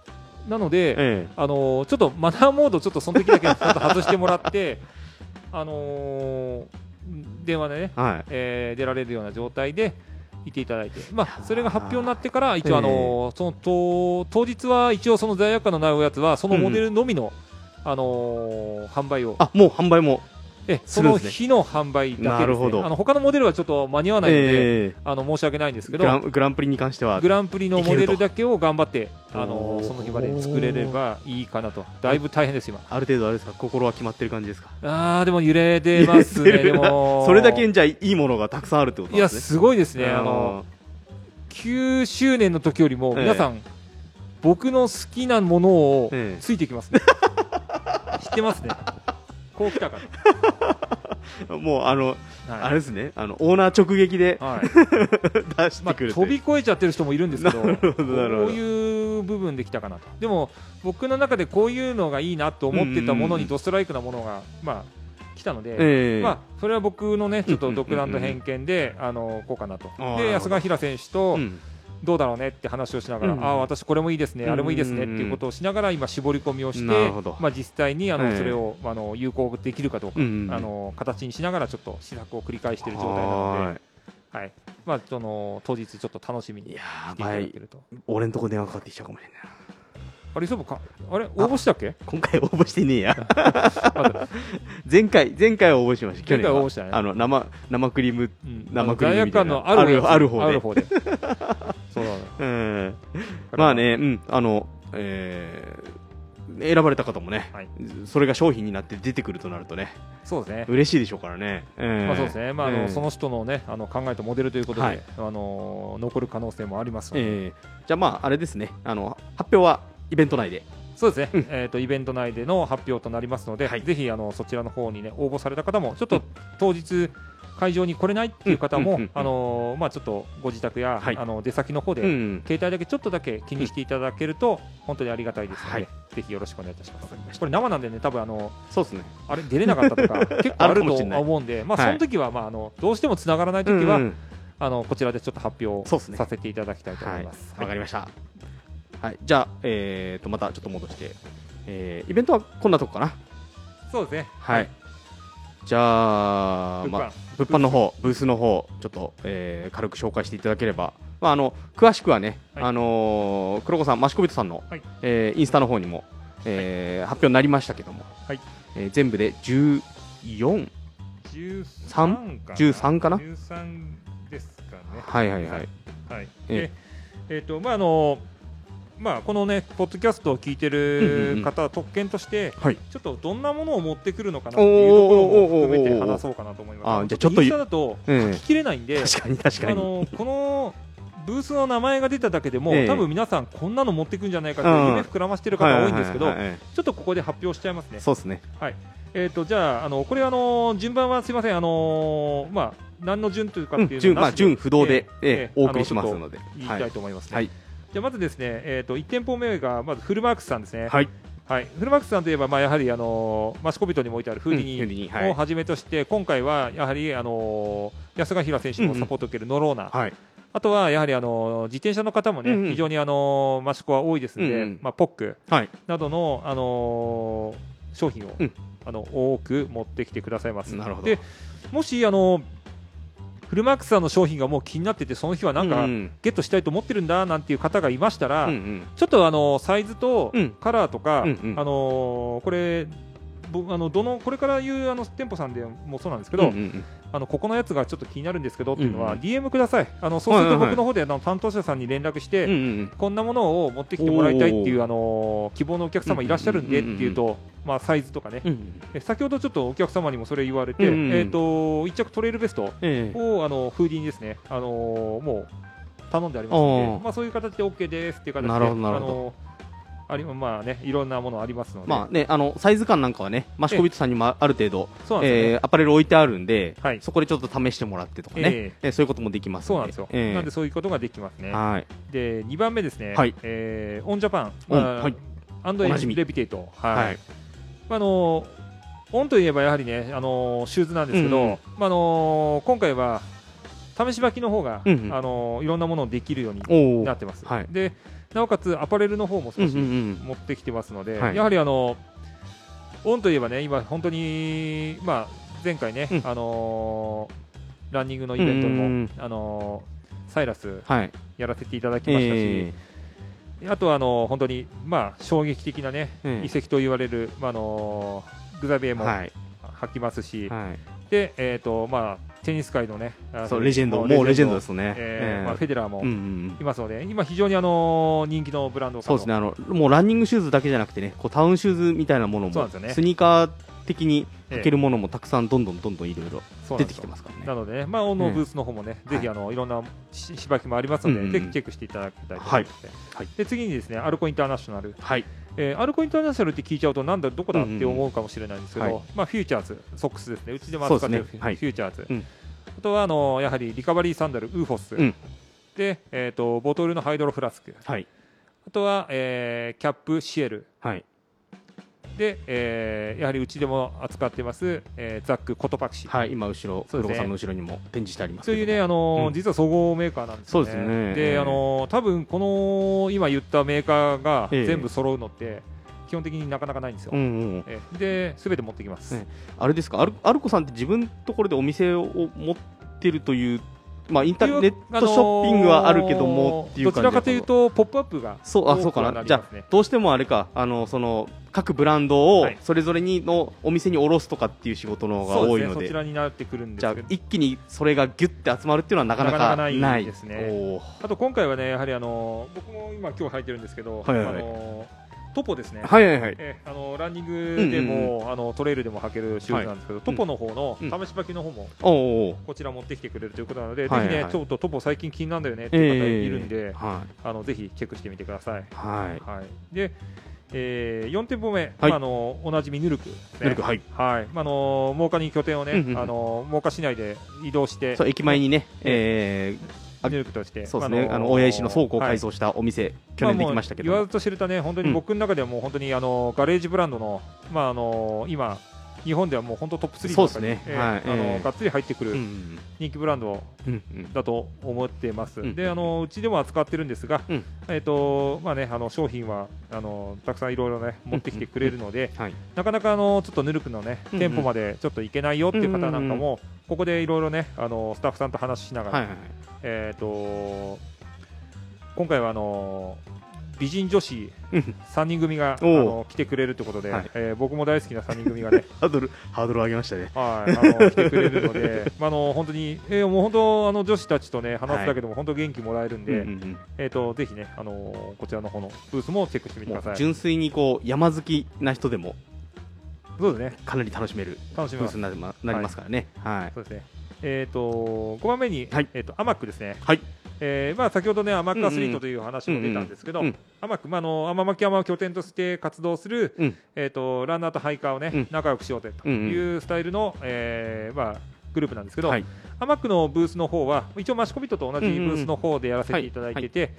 れなので、ちょっとマナーモードちょっとその時だけちょっと外してもらって電話でね、はい、出られるような状態でいていただいて、まあ、それが発表になってから一応その当日は一応その罪悪感のないおやつはそのモデルのみの、販売を、もう販売もするんです、ね、その日の販売だけです、ね、なるほど。他のモデルはちょっと間に合わないので、申し訳ないんですけど、グランプリに関してはグランプリのモデルだけを頑張ってその日まで作れればいいかなと。だいぶ大変です今。ある程度あれですか、心は決まってる感じですか？でも揺れてますね。でもそれだけじゃいいものがたくさんあるってことなんですね。いやすごいですね。9周年の時よりも皆さん、僕の好きなものをついてきますね、知ってますね。こう来たからもうはい、あれですね、オーナー直撃で、出してくる、飛び越えちゃってる人もいるんですけど、こういう部分で来たかなと。でも僕の中でこういうのがいいなと思ってたものにドストライクなものが、まあ、来たので、まあ、それは僕のねちょっと独断と偏見で、こうかなと。で安川平選手と、どうだろうねって話をしながら、私これもいいですね、あれもいいですねっていうことをしながら今絞り込みをして、まあ、実際にそれを有効できるかどうか、形にしながらちょっと試作を繰り返している状態なので、はい、まあ、その当日ちょっと楽しみにしていただけると。俺のとこ電話かかってきちゃうかもしれないな。あれそうか、あれ応募したっけ？今回応募してねえや前回応募しました。去年は生クリーム、生クリームみたいなある方でそうだね。まあね、選ばれた方もね、それが商品になって出てくるとなるとね、そうですね、嬉しいでしょうからね。まあそうですね。まあその人のね、考えたモデルということで、残る可能性もありますので。じゃあまああれですね、発表はイベント内で。そうですね、イベント内での発表となりますので、ぜひそちらの方にね、応募された方もちょっと当日会場に来れないっていう方も、ちょっとご自宅や、出先の方で、携帯だけちょっとだけ気にしていただけると、本当にありがたいですので、ぜひよろしくお願いいたします。これ生なんでね、多分そうですね、あれ出れなかったとか結構あると思うんで、まあその時はまあどうしてもつながらない時は、こちらでちょっと発表させていただきたいと思います。わかりました。はい、じゃあまたちょっと戻して、イベントはこんなとこかな。そうですね。はい。じゃあ物販の方、ブースの方ちょっと、軽く紹介していただければ、まあ、詳しくはね、黒子さん、益子人さんの、インスタの方にも、発表になりましたけども、全部で13かな、13ですかね。まあ、このねポッドキャストを聞いてる方は特権として、ちょっとどんなものを持ってくるのかなっていうところも含めて話そうかなと思います。じゃあちょっとインスタだと書ききれないんで、確かにこのブースの名前が出ただけでも、多分皆さんこんなの持ってくんじゃないかって夢膨らましてる方多いんですけど、ちょっとここで発表しちゃいますね。そうですね。はい。じゃあこれ順番はすいません、まあ何の順というかっていうのは順不動でお送りしますので言いたいと思いますね。はい。じゃあまずですね、1店舗目がまずフルマークスさんですね。フルマークスさんといえば、まあ、やはり益子人にも置いてあるフーディニをはじめとして、今回はやはり安川平選手のサポートを受けるノローナ、あとはやはり自転車の方もね、非常に益子は多いですので、まあ、ポックなどの、商品を、多く持ってきてくださいます。でもしフルマックスさんの商品がもう気になってて、その日はなんかゲットしたいと思ってるんだなんていう方がいましたら、ちょっとサイズとカラーとか、これどのこれから言う店舗さんでもそうなんですけど、うんうんうん、ここのやつがちょっと気になるんですけどっていうのは DM ください、そうすると僕の方で担当者さんに連絡して、うんうんうん、こんなものを持ってきてもらいたいっていう希望のお客様いらっしゃるんでっていうと、うんうんうんうん、まあ、サイズとかね、うんうん、先ほどちょっとお客様にもそれ言われて、うんうん、1着トレイルベストを、フーディにですね、もう頼んでありますので、まあ、そういう形で OK ですっていう形で、なるほどなるほど、まあね、いろんなものありますので、まあね、サイズ感なんかはね、マシコビットさんにもある程度、アパレル置いてあるんで、はい、そこでちょっと試してもらってとかね、そういうこともできますので、そうなんですよ、なんでそういうことができますね。はい、で2番目ですね、はい、オンジャパン、はい、アンドエンジレビテイト、はいはい、オンといえばやはりね、シューズなんですけど、うんうん、まあ今回は試し履きの方が、うんうん、いろんなものをできるようになってます。はい、でなおかつアパレルの方も少し持ってきてますので、うんうんうん、やはりオンといえばね、今本当に、まあ、前回ね、うん、ランニングのイベントも、うんうん、サイラスやらせていただきましたし、あとは本当に、まあ、衝撃的なね、遺跡と言われる、まあ、グザビエも履きますし、はいはい、でまあ、テニス界のね、そうレジェンド、もうレジェンドですね、まあ、フェデラーもいますので、うんうん、今非常に人気のブランド、そうですね、もうランニングシューズだけじゃなくてね、こうタウンシューズみたいなものも、ね、スニーカー的に履けるものもたくさんどんどんいろいろ出てきてますからね。なので、ね、まあ、オンのブースの方もね、ぜひいろんなしばきもありますので、ぜひチェックしていただきたいと思います、ね、はい、で次にですね、アルコインターナショナル、はい、アルコインターナショナルって聞いちゃうとなんだどこだって思うかもしれないんですけど、うんうん、はい、まあ、フューチャーズソックスですね、うちでも扱っているフューチャーズ、はい、あとはやはりリカバリーサンダルウーフォス、うん、で、ボトルのハイドロフラスク、はい、あとは、キャップシエル、はい、でやはりうちでも扱ってます、ザックコトパクシー、はい、今後ろ黒子さんの後ろにも展示してありますけど、そういうね、うん、実は総合メーカーなんですよね。そうですね、で多分この今言ったメーカーが全部揃うのって基本的になかなかないんですよ、うんうん、で全て持ってきます、あれですか、アルコさんって自分のところでお店を持ってるという、まあ、インターネットショッピングはあるけどもっていう感じ、どちらかというとポップアップが、そう、あ、そうかな、じゃあどうしてもあれか、その各ブランドをそれぞれにのお店に卸すとかっていう仕事の方が多いの で、はい、 そちらになってくるんですけど、じゃあ一気にそれがギュッて集まるっていうのはなかなかないですね。あと今回はね、やはり僕も今日履いてるんですけど、はいはいはい、トポですね、はいはいはい、ランニングでも、うんうん、トレイルでも履けるシューズなんですけど、はい、トポの方の試し履きの方も、うん、こちら持ってきてくれるということなので、はいはい、ぜひね、ちょっとトポ最近気になるんだよねっていう方いるんで、はい、ぜひチェックしてみてください。はいはい、で、4店舗目、はい、まあ、おなじみヌルクですね、ヌルク、はい、はい、まあ、真岡に拠点をね、うんうん、真岡市内で移動して、そう、駅前にね、ヌルクとして大谷石の倉庫を改装したお店、はい、去年できましたけど、まあ、言わずと知れたね、本当に僕の中ではもう本当にガレージブランドの、まあ、今日本ではもう本当トップ3とかに、ね、はい、がっつり入ってくる人気ブランドだと思ってます、うんうん、でうちでも扱ってるんですが、うん、まあね、商品はたくさんいろいろね持ってきてくれるので、うんうん、はい、なかなかちょっとヌルクのね店舗までちょっと行けないよっていう方なんかも、うんうん、ここでいろいろねスタッフさんと話しながら、はいはい、今回は美人女子3人組が来てくれるということで、はい、僕も大好きな3人組がねハードル上げましたね、はい、来てくれるので、まあ、本当に、もう本当女子たちとね話すだけでも本当元気もらえるんで、はい、ぜひねこちらの方のブースもチェックしてみてください。純粋にこう山好きな人でもそうです、ね、かなり楽しめるブースになりますからね。はい、そうですね。5番目に、はい、アマックですね、はい、まあ、先ほどねアマックアスリートという話も出たんですけど、アマック、まあ、天巻山を拠点として活動する、うん、ランナーとハイカーをね、うん、仲良くしようというスタイルの、まあ、グループなんですけど、はい、アマックのブースの方は一応マシコビットと同じブースの方でやらせていただいていて、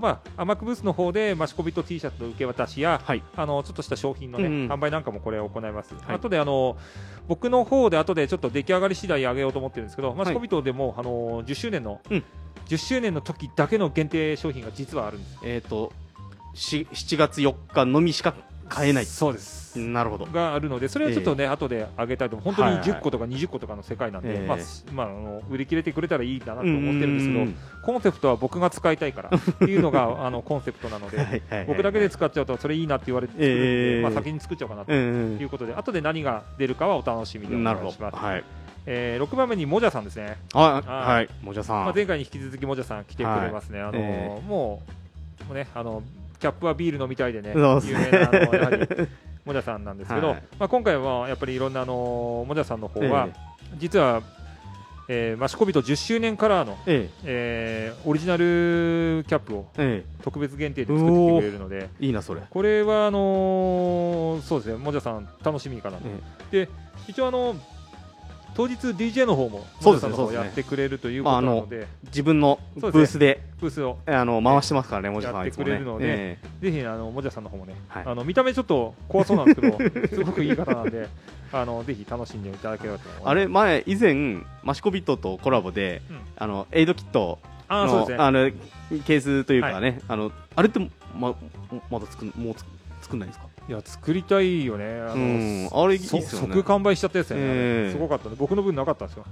まあ、アマックブースの方でマシコビット T シャツの受け渡しや、はい、ちょっとした商品の、ね、うんうん、販売なんかもこれを行います、はい、あとで僕の方で後でちょっと出来上がり次第上げようと思ってるんですけど、はい、マシコビットでも10周年の時だけの限定商品が実はあるんです。7月4日のみしか買えない。そうです。なるほど。があるので、それはちょっとね、後で上げたいと思う。本当に10個とか20個とかの世界なんで、売り切れてくれたらいいなと思ってるんですけど、コンセプトは僕が使いたいからっていうのがコンセプトなので僕だけで使っちゃうとそれいいなって言われてくるので、先に作っちゃおうかなということで、後で何が出るかはお楽しみでお願いします。はい。6番目にもじゃさんですね。はい、もじゃさん、前回に引き続きもじゃさん来てくれますね。もうね、キャップはビール飲みたいでね、有名なやはりもじゃさんなんですけど、今回はやっぱりいろんなもじゃさんの方は実は益子人10周年カラーのオリジナルキャップを特別限定で作ってくれるので、いいなそれ。これはそうですね、もじゃさん楽しみかなと。で、一応当日 DJ の方ももじゃさんの方やってくれるということなので、自分のブースでブースを回してますからね、もじゃさんやってくれるので、ぜひもじゃさんの方もね、見た目ちょっと怖そうなんですけどすごくいい方なんで、ぜひ楽しんでいただければと思います。あれ前以前マシコビットとコラボでエイドキットのケースというかね、あれってまだ作んないんですか？いや、作りたいよね。あれいいっすよね。即完売しちゃったやつやね。すごかったね。僕の分なかったんですよ。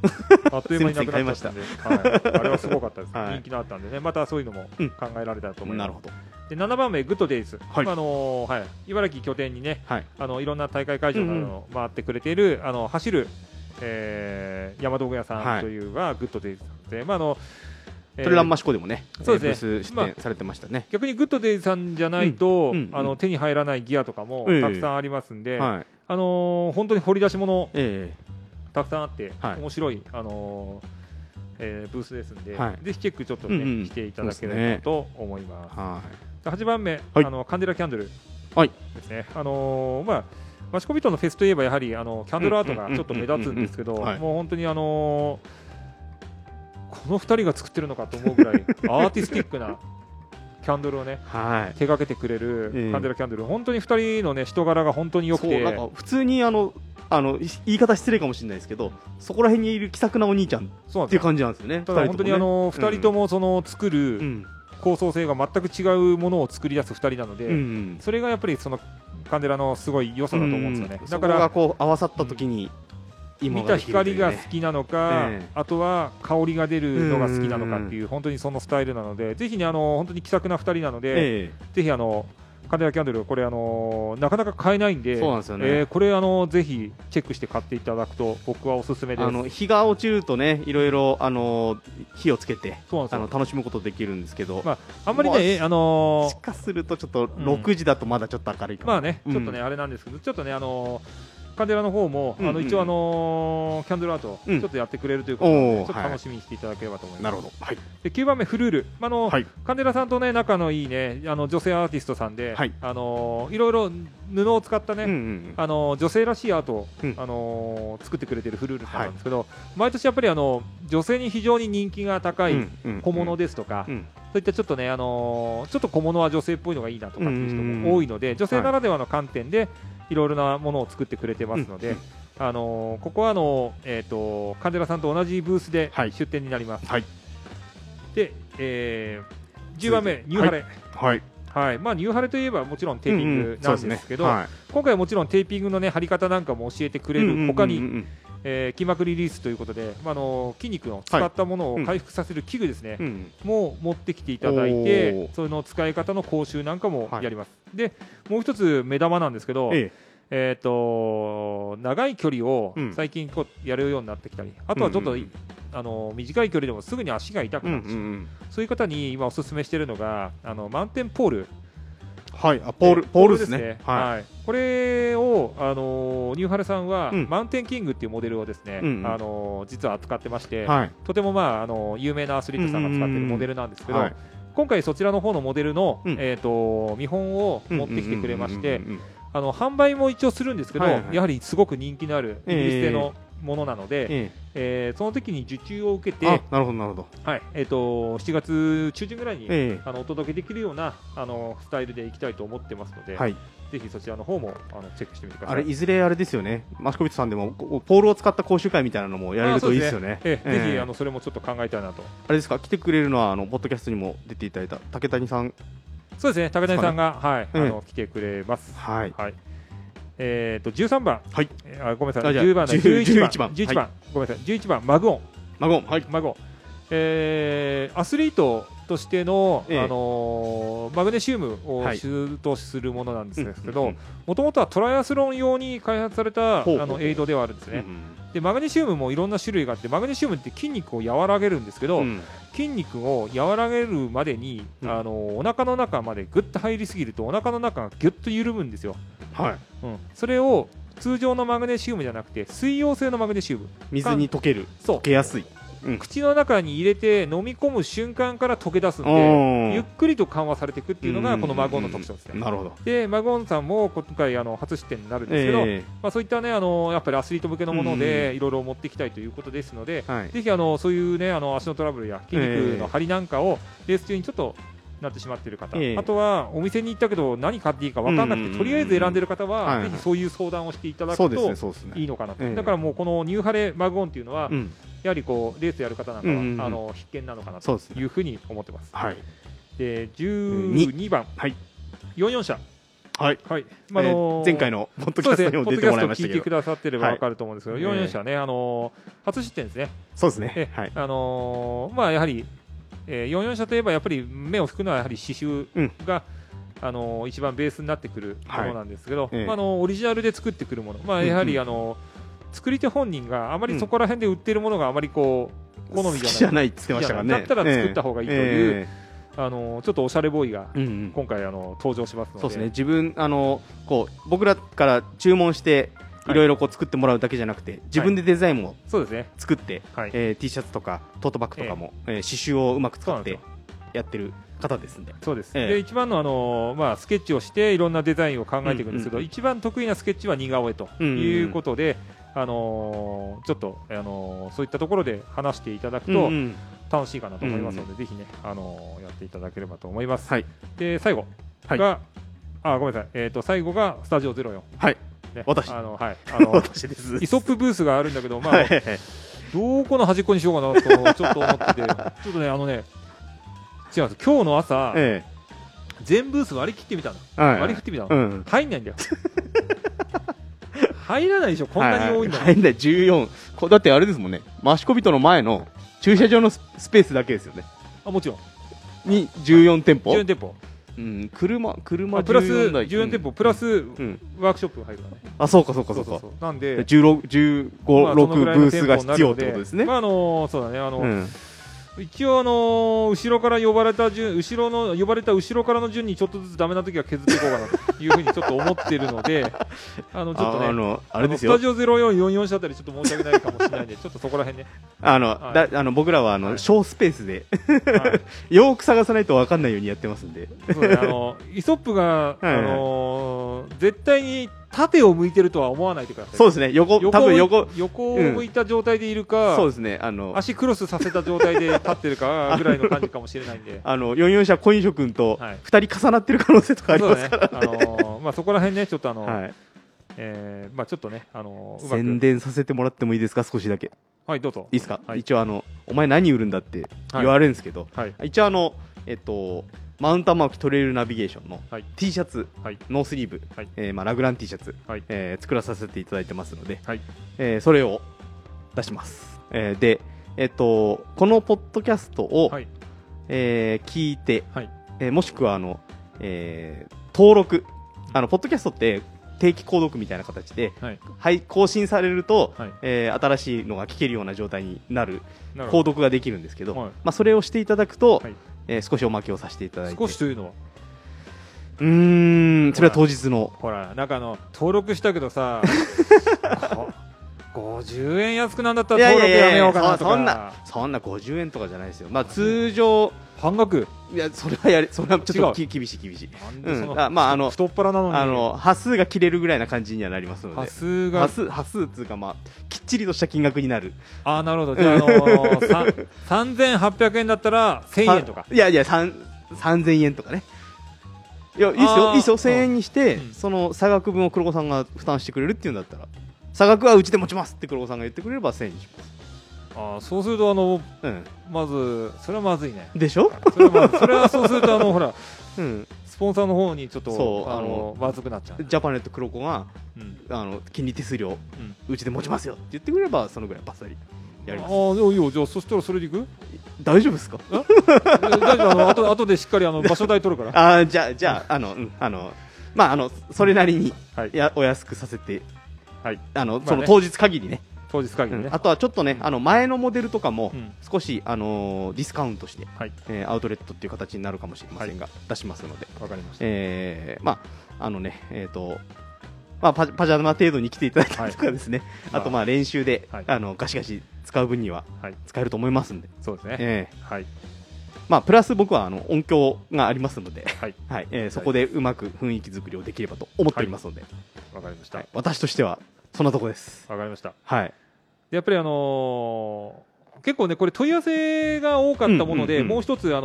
あっという間になくなっちゃったんで、あれはすごかったです。人気のあったんでね、またそういうのも考えられたらと思います。なるほど。で、7番目グッドデイズ。茨城拠点にね、いろんな大会会場など回ってくれている走る山道具屋さんというがグッドデイズで、トレランマシコでもね、そうですね、出展されてましたね。逆にグッドデイさんじゃないと手に入らないギアとかもたくさんありますんで、本当に掘り出し物たくさんあって面白いブースですんで、ぜひチェックちょっとねしていただければと思います。8番目カンデラキャンドルですね。益子人のフェスといえばやはりキャンドルアートがちょっと目立つんですけど、もう本当にこの2人が作ってるのかと思うぐらいアーティスティックなキャンドルをね手がけてくれるカンデラキャンドル、本当に2人のね人柄が本当によくて、普通に言い方失礼かもしれないですけど、そこら辺にいる気さくなお兄ちゃんっていう感じなんですよね。ただ本当に2人とも作る構想性が全く違うものを作り出す2人なので、それがやっぱりカンデラのすごい良さだと思うんですよね。だからそこが合わさった時に見た光が好きなのか、あとは香りが出るのが好きなのかっていう、本当にそのスタイルなので、ぜひね本当に気さくな2人なので、ぜひカンデラキャンドル、これなかなか買えないんで、これぜひチェックして買っていただくと僕はおすすめです。日が落ちるとね、いろいろ火をつけて楽しむことできるんですけど、あんまりねしかするとちょっと6時だとまだちょっと明るいかも。まあね、ちょっとねあれなんですけど、ちょっとねカンデラの方も一応キャンドルアートをちょっとやってくれるということで、ちょっと楽しみにしていただければと思います。9番目フルール、カンデラさんとね仲のいいね女性アーティストさんで、いろいろ布を使ったね女性らしいアートを作ってくれてるフルールさんなんですけど、毎年やっぱり女性に非常に人気が高い小物ですとか、そういったちょっとねちょっと小物は女性っぽいのがいいなとかっていう人も多いので、女性ならではの観点でいろいろなものを作ってくれてますので、ここはカンデラさんと同じブースで出店になります。で、10番目ニューハレ。ニューハレといえばもちろんテーピングなんですけど、今回はもちろんテーピングのね貼り方なんかも教えてくれる他に、筋膜リリースということで、筋肉を使ったものを回復させる器具ですね、も持ってきていただいて、その使い方の講習なんかもやります。でもう一つ目玉なんですけど、長い距離を最近やるようになってきたり、あとはちょっと短い距離でもすぐに足が痛くなってしまう、そういう方に今おすすめしているのがマウンテンポール。ポールですね。これをニューハレさんはマウンテンキングっていうモデルをですね実は扱ってまして、とても有名なアスリートさんが使っているモデルなんですけど、今回そちらの方のモデルの見本を持ってきてくれまして、販売も一応するんですけど、やはりすごく人気のあるイギリス製のものなので、その時に受注を受けて、7月中旬ぐらいにお届けできるようなスタイルでいきたいと思ってますので、ぜひそちらの方もチェックしてみてください。いずれあれですよね、益子人さんでもポールを使った講習会みたいなのもやれるといいですよね。ぜひそれもちょっと考えたいなと。あれですか、来てくれるのはポッドキャストにも出ていただいた竹谷さんそうですね、高谷さんが、はい、来てくれます。はい、はい、13番、はい、ごめんなさい、10番だ、11番、ごめんなさい、11番マグオン、はい、マグオン、アスリートとしての、マグネシウムを主とするものなんですけど、もともとはトライアスロン用に開発されたエイドではあるんですね。でマグネシウムもいろんな種類があって、マグネシウムって筋肉を和らげるんですけど、筋肉を和らげるまでに、お腹の中までぐっと入りすぎるとお腹の中がぎゅっと緩むんですよ。はい、それを通常のマグネシウムじゃなくて水溶性のマグネシウム、水に溶ける、溶けやすい、口の中に入れて飲み込む瞬間から溶け出すんで、ゆっくりと緩和されていくっていうのがこのマグオンの特徴ですね。なるほど。でマグオンさんも今回初出店になるんですけど、そういったねやっぱりアスリート向けのものでいろいろ持っていきたいということですので、ぜひそういうね足のトラブルや筋肉の張りなんかをレース中にちょっとなってしまっている方、あとはお店に行ったけど何買っていいか分からなくてとりあえず選んでる方はぜひそういう相談をしていただくといいのかなと。だからもうこのニューハレマグオンっていうのはやはりこうレースやる方なんかは必見なのかなというふうに思ってます。はい、で12番、はい、44社、はい、前回のポッドキャストにも出てもらいましたけど、聞いてくださってれば分かると思うんですけど、44社ね、初出店ですね。そうですね。はい、まあやはり44社といえばやっぱり目を引くのはやはり刺繍が、一番ベースになってくるものなんですけど、オリジナルで作ってくるもの、やはり作り手本人があまりそこら辺で売ってるものがあまりこう好みじゃないって言ってましたからね。だったら作った方がいいという、ちょっとおしゃれボーイが今回登場しますので、そうですね、自分こう僕らから注文していろいろ作ってもらうだけじゃなくて、自分でデザインも作って、T シャツとかトートバッグとかも、刺繍をうまく使ってやってる方ですんで。そうです。で一番のスケッチをしていろんなデザインを考えていくんですけど、一番得意なスケッチは似顔絵ということで、ちょっとそういったところで話していただくと楽しいかなと思いますので、ぜひねやっていただければと思います。はい、で最後が、あ、ごめんなさい、最後がスタジオ04。はい、私です。イソップブースがあるんだけど、どこの端っこにしようかなとちょっと思ってて、ちょっとね違うんです。今日の朝全ブース割り切ってみたの、入んないんだよ。入らないでしょ、こんなに多いんだ。入んない、14。だってあれですもんね、益子人の前の駐車場のスペースだけですよね。あ、もちろん。に14店舗。14店舗。うん、車プラス14店舗プラスワークショップ入るからね。あ、そうか。なんで15、6ブースが必要ってことですね。まあそうだね。一応呼ばれた後ろからの順にちょっとずつダメな時は削っていこうかなというふうにちょっと思っているので、ちょっとねスタジオ0444社あたりちょっと申し訳ないかもしれないんで、ちょっとそこら辺ね、僕らは小スペースでよく探さないと分かんないようにやってますんで、イソップが絶対に縦を向いてるとは思わないでください。そうですね。横を向いた状態でいるか、そうですね。足クロスさせた状態で立ってるかぐらいの感じかもしれないんで、44社小西君と2人重なってる可能性とかありますからね。まあそこら辺ね、ちょっとまあちょっとね、宣伝させてもらってもいいですか、少しだけ。はい、どうぞ。いいですか。一応お前何売るんだって言われるんですけど、一応マウンタンマークトレイルナビゲーションの T シャツ、ノースリーブ、ラグラン T シャツ、作らさせていただいてますので、それを出します。でこのポッドキャストを聞いて、もしくは登録、ポッドキャストって定期購読みたいな形で、更新されると、新しいのが聞けるような状態になる購読ができるんですけど、それをしていただくと、少しおまけをさせていただいて。少しというのは、それは当日のほらなんか登録したけどさ50円安くなんだったら登録やめようかなとか。そんな50円とかじゃないですよ。まあ通常半額。いや、それはちょっと厳しい。まあ太っ腹なのに端数が切れるぐらいな感じにはなりますので、端数っていうか、まあきっちりとした金額になる。あ、なるほど。じゃあ3800円だったら1000円とか。いや3000円とかね。いや、いいですよ、いいですよ。1000円にしてその差額分を黒子さんが負担してくれるっていうんだったら、差額はうちで持ちますって黒子さんが言ってくれれば1000円にします。ああ、そうするとまずそれはまずいね。でしょ？それはそうするとほら、うん、スポンサーの方にちょっとまずくなっちゃう。ジャパネット黒子が、うん、金利手数料、うん、うちで持ちますよって言ってくれればそのぐらいバッサリやります。ああ、いいよ。じゃあそしたらそれでいく？大丈夫ですか？大丈夫。後でしっかり場所代取るから。あ、じゃあまあそれなりに、はい、お安くさせて、はい、その当日限りね。当日限りね、うん、あとはちょっとね、前のモデルとかも少し、ディスカウントして、はい、アウトレットっていう形になるかもしれませんが、はい、出しますので。わかりました。まあね、まあ、パジャマ程度に来ていただいたりとかですね、はい、あとまあ練習で、はい、ガシガシ使う分には使えると思いますんで、はい、そうですね、はい、まあ、プラス僕は音響がありますので、はいはい、そこでうまく雰囲気作りをできればと思っておりますので、はい、わかりました、はい、私としてはそんなとこです。わかりました、はい、でやっぱり結構ねこれ問い合わせが多かったもので、うんうんうん、もう一つま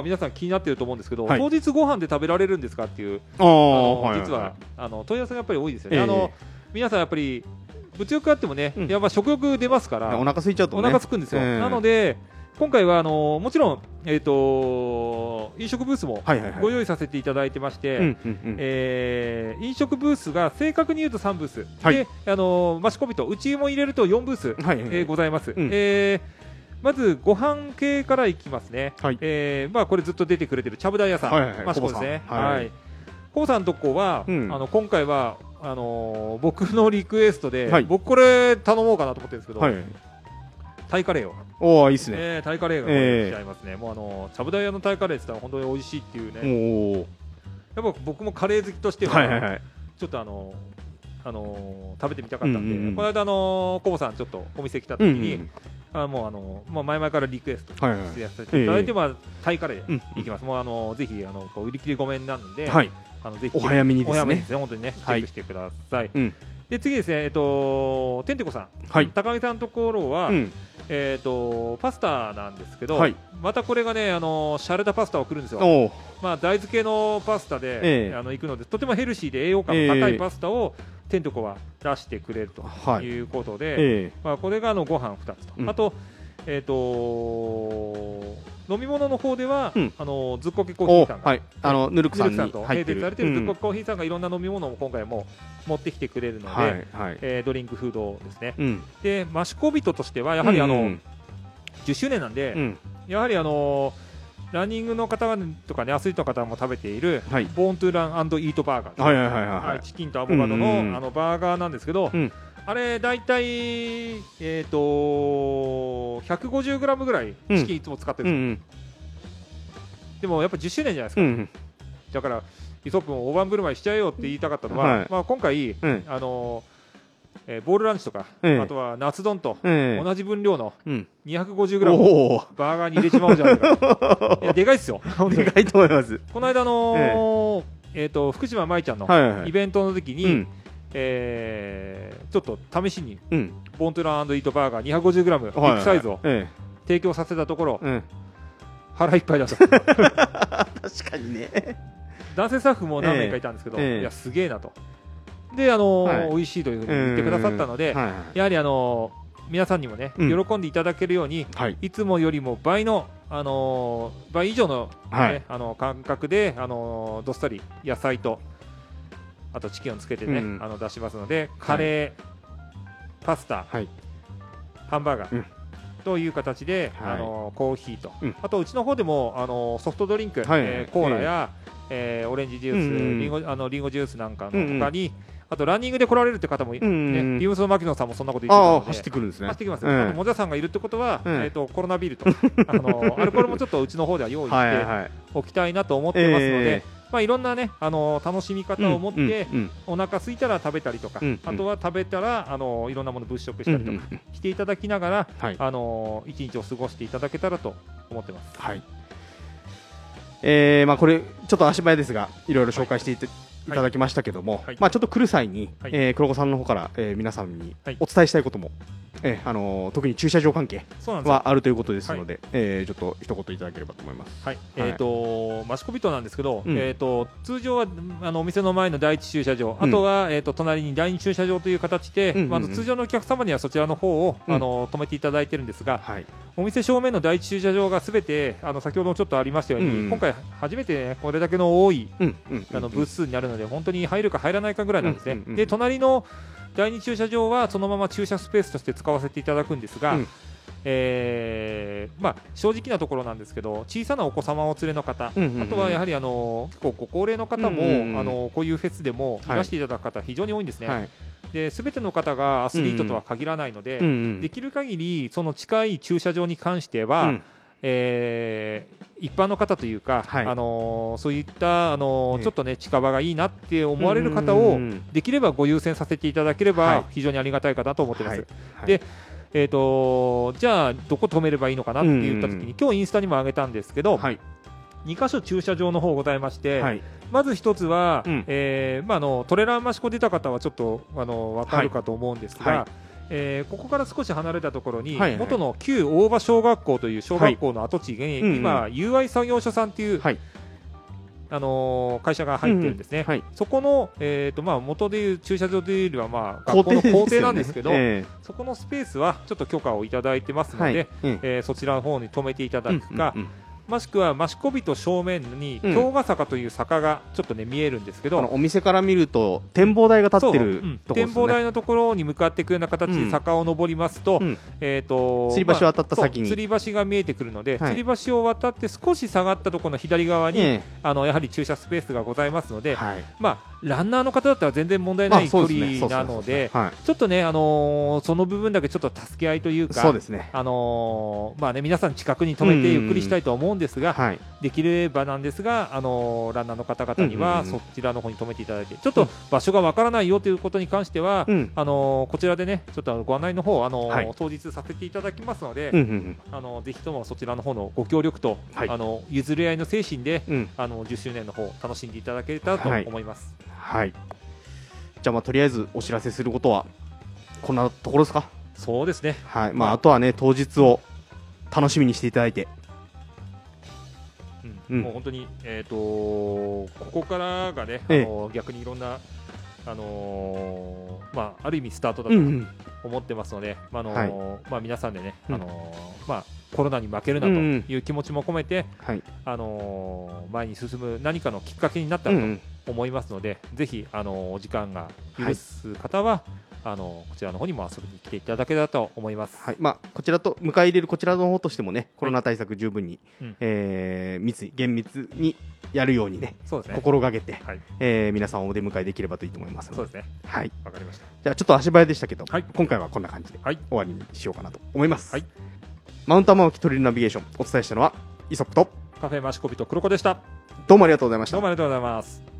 あ、皆さん気になっていると思うんですけど、はい、当日ご飯で食べられるんですかっていう、はいはいはい、実は問い合わせがやっぱり多いですよね、皆さんやっぱり物欲あってもね、うん、やっぱ食欲出ますからお腹空いちゃうと、ね、お腹空くんですよ、なので今回はもちろん、飲食ブースもご用意させていただいてまして、飲食ブースが正確に言うと3ブース、はい、でマシコミとうちも入れると4ブース、はいはいはい、ございます、うん、まずご飯系からいきますね、はい、まあ、これずっと出てくれてるちゃぶ台屋さん、はいはいはい、マシコミですね、コボさん、はいはい、コボさんのとこは、うん、今回は僕のリクエストで、はい、僕これ頼もうかなと思ってるんですけど、はい、タイカレーを。おー、いいっすね、タイカレーが出ちゃいますね、もうチャブダイヤのタイカレーって言ったら本当に美味しいっていうね。おやっぱ僕もカレー好きとしては、はいはいはい、ちょっと食べてみたかったんで、うんうん、この間コボさんちょっとお店来た時に、うんうん、もうまあ、前々からリクエストさせていただいて、はいはい、まあ、タイカレーいきます、うん、もうぜひ売り切りごめんなんで、はい、ぜひお早めにですね、お早めですね、本当にね、チェックしてください、はい、うん、で次ですね、てんてこさん、はい、高木さんのところは、うん、パスタなんですけど、はい、またこれがね、シャレたパスタをくるんですよ、まあ、大豆系のパスタで、いくのでとてもヘルシーで栄養価の高いパスタを、てんてこは出してくれるということで、はい、まあ、これがご飯2つと、うん、あと、飲み物の方では、うん、ずっこけコーヒーさんが、はい、ぬるくさんと並列されているずっこけコーヒーさんがいろんな飲み物を今回も持ってきてくれるので、はいはい、ドリンクフードですね、うん、でマシコビトとしてはやはりうん、10周年なんで、うん、やはりランニングの方とかね、アスリートの方も食べている、はい、ボーントゥーラン&イートバーガー、はいはいはいはいはい、チキンとアボカドの、うん、バーガーなんですけど、うん、あれだいたい150g ぐらいチキンいつも使ってるんですよ、うんうん、でもやっぱ10周年じゃないですか、うんうん、だからイソップも大盤振る舞いしちゃえよって言いたかったのは、はい、まあ、今回、うん、ボールランチとか、あとは夏丼と同じ分量の 250g をバーガーに入れちまうじゃないですか、いやでかいっすよでかいと思います。この間福島舞ちゃんのイベントの時に、はいはい、うん、ちょっと試しに、うん、ボントゥラン&イートバーガー 250g ビッグサイズを提供させたところ、うん、腹いっぱいだった確かにね、男性スタッフも何名かいたんですけど、いやすげえなと、ではい、美味しいというふうに言ってくださったので、はいはい、やはり皆さんにもね、うん、喜んでいただけるように、はい、いつもよりも倍の倍以上の、ね、はい、感覚でどっさり野菜とあとチキンをつけてね、うん、出しますので、カレー、はい、パスタ、はい、ハンバーガー、うん、という形で、はい、コーヒーと、うん、あとうちの方でもソフトドリンク、はい、コーラや、オレンジジュース、うん、リンゴジュースなんかの他に、うん、あとランニングで来られるって方も、ね、うん、リムスの牧野さんもそんなこと言ってたので走ってくるんですね、走ってきますね、モジャさんがいるってことは、コロナビールとアルコールもちょっとうちの方では用意しておきたいなと思ってますので、はいはい、まあ、いろんなね、楽しみ方を持って、うんうんうん、お腹空いたら食べたりとか、うんうん、あとは食べたらいろんなもの物色したりとかしていただきながら、うんうん、一日を過ごしていただけたらと思ってます、はい、まあ、これちょっと足早ですがいろいろ紹介していただきましたけども、はいはい、まあ、ちょっと来る際に、はい、黒子さんの方から、皆さんにお伝えしたいことも、特に駐車場関係はあるということですの で、ちょっと一言いただければと思います。はい、マシコビトなんですけど、通常はお店の前の第一駐車場、あとは、隣に第二駐車場という形で、通常のお客様にはそちらの方を、止めていただいてるんですが、お店正面の第一駐車場がすべて先ほどもちょっとありましたように、今回初めて、これだけの多い、ブース数になるので本当に入るか入らないかぐらいなんですね。で、隣の第2駐車場はそのまま駐車スペースとして使わせていただくんですが、正直なところなんですけど、小さなお子様を連れの方、あとはやはり結構ご高齢の方も、こういうフェスでもいらしていただく方非常に多いんですね。すべての方がアスリートとは限らないので、できる限りその近い駐車場に関しては、一般の方というか、そういった、ちょっとね近場がいいなって思われる方をできればご優先させていただければ非常にありがたいかなと思ってます。で、じゃあどこ止めればいいのかなって言った時に、今日インスタにも上げたんですけど、2か所駐車場の方ございまして、まず一つは、トレランマシコ出た方はちょっと分かるかと思うんですが、ここから少し離れたところに、元の旧大場小学校という小学校の跡地現役、今 UI 作業所さんという、会社が入ってるんですね。そこの、元でいう駐車場というよりは、学校の校庭なんですけど、そこのスペースはちょっと許可をいただいてますので、そちらの方に止めていただくか、もしくは益子人正面に京ヶ坂という坂がちょっとね見えるんですけど、お店から見ると展望台が立ってるところですね。展望台のところに向かっていくような形で坂を登りますと、吊り橋を渡った先に吊り橋が見えてくるので、吊り橋を渡って少し下がったところの左側にやはり駐車スペースがございますので、ランナーの方だったら全然問題ない距離なので、ちょっとねその部分だけちょっと助け合いというか、皆さん近くに止めてゆっくりしたいと思うんですが、できればなんですがランナーの方々にはそちらの方に止めていただいて、ちょっと場所がわからないよということに関しては、こちらでねちょっとご案内の方当日させていただきますので、ぜひともそちらの方のご協力と譲り合いの精神で10周年の方楽しんでいただけたらと思います。じゃあとりあえずお知らせすることはこんなところですか。そうですね。あとはね当日を楽しみにしていただいて、もう本当に、ここからがね、逆にいろんな、ある意味スタートだと思ってますので、皆さんでね、コロナに負けるなという気持ちも込めて、前に進む何かのきっかけになったらと思いますので、ぜひお時間が許す方は、こちらの方にも遊びに来ていただけたらと思います。こちらと迎え入れるこちらの方としてもね、コロナ対策十分に、厳密にやるようにね、心がけて、皆さんをお出迎えできればといいと思いますので。わかりました。じゃあちょっと足早でしたけど、今回はこんな感じで終わりにしようかなと思います。マウント天沖トレイルナビゲーション、お伝えしたのはイソップとカフェ益子人黒子でした。どうもありがとうございました。どうもありがとうございます。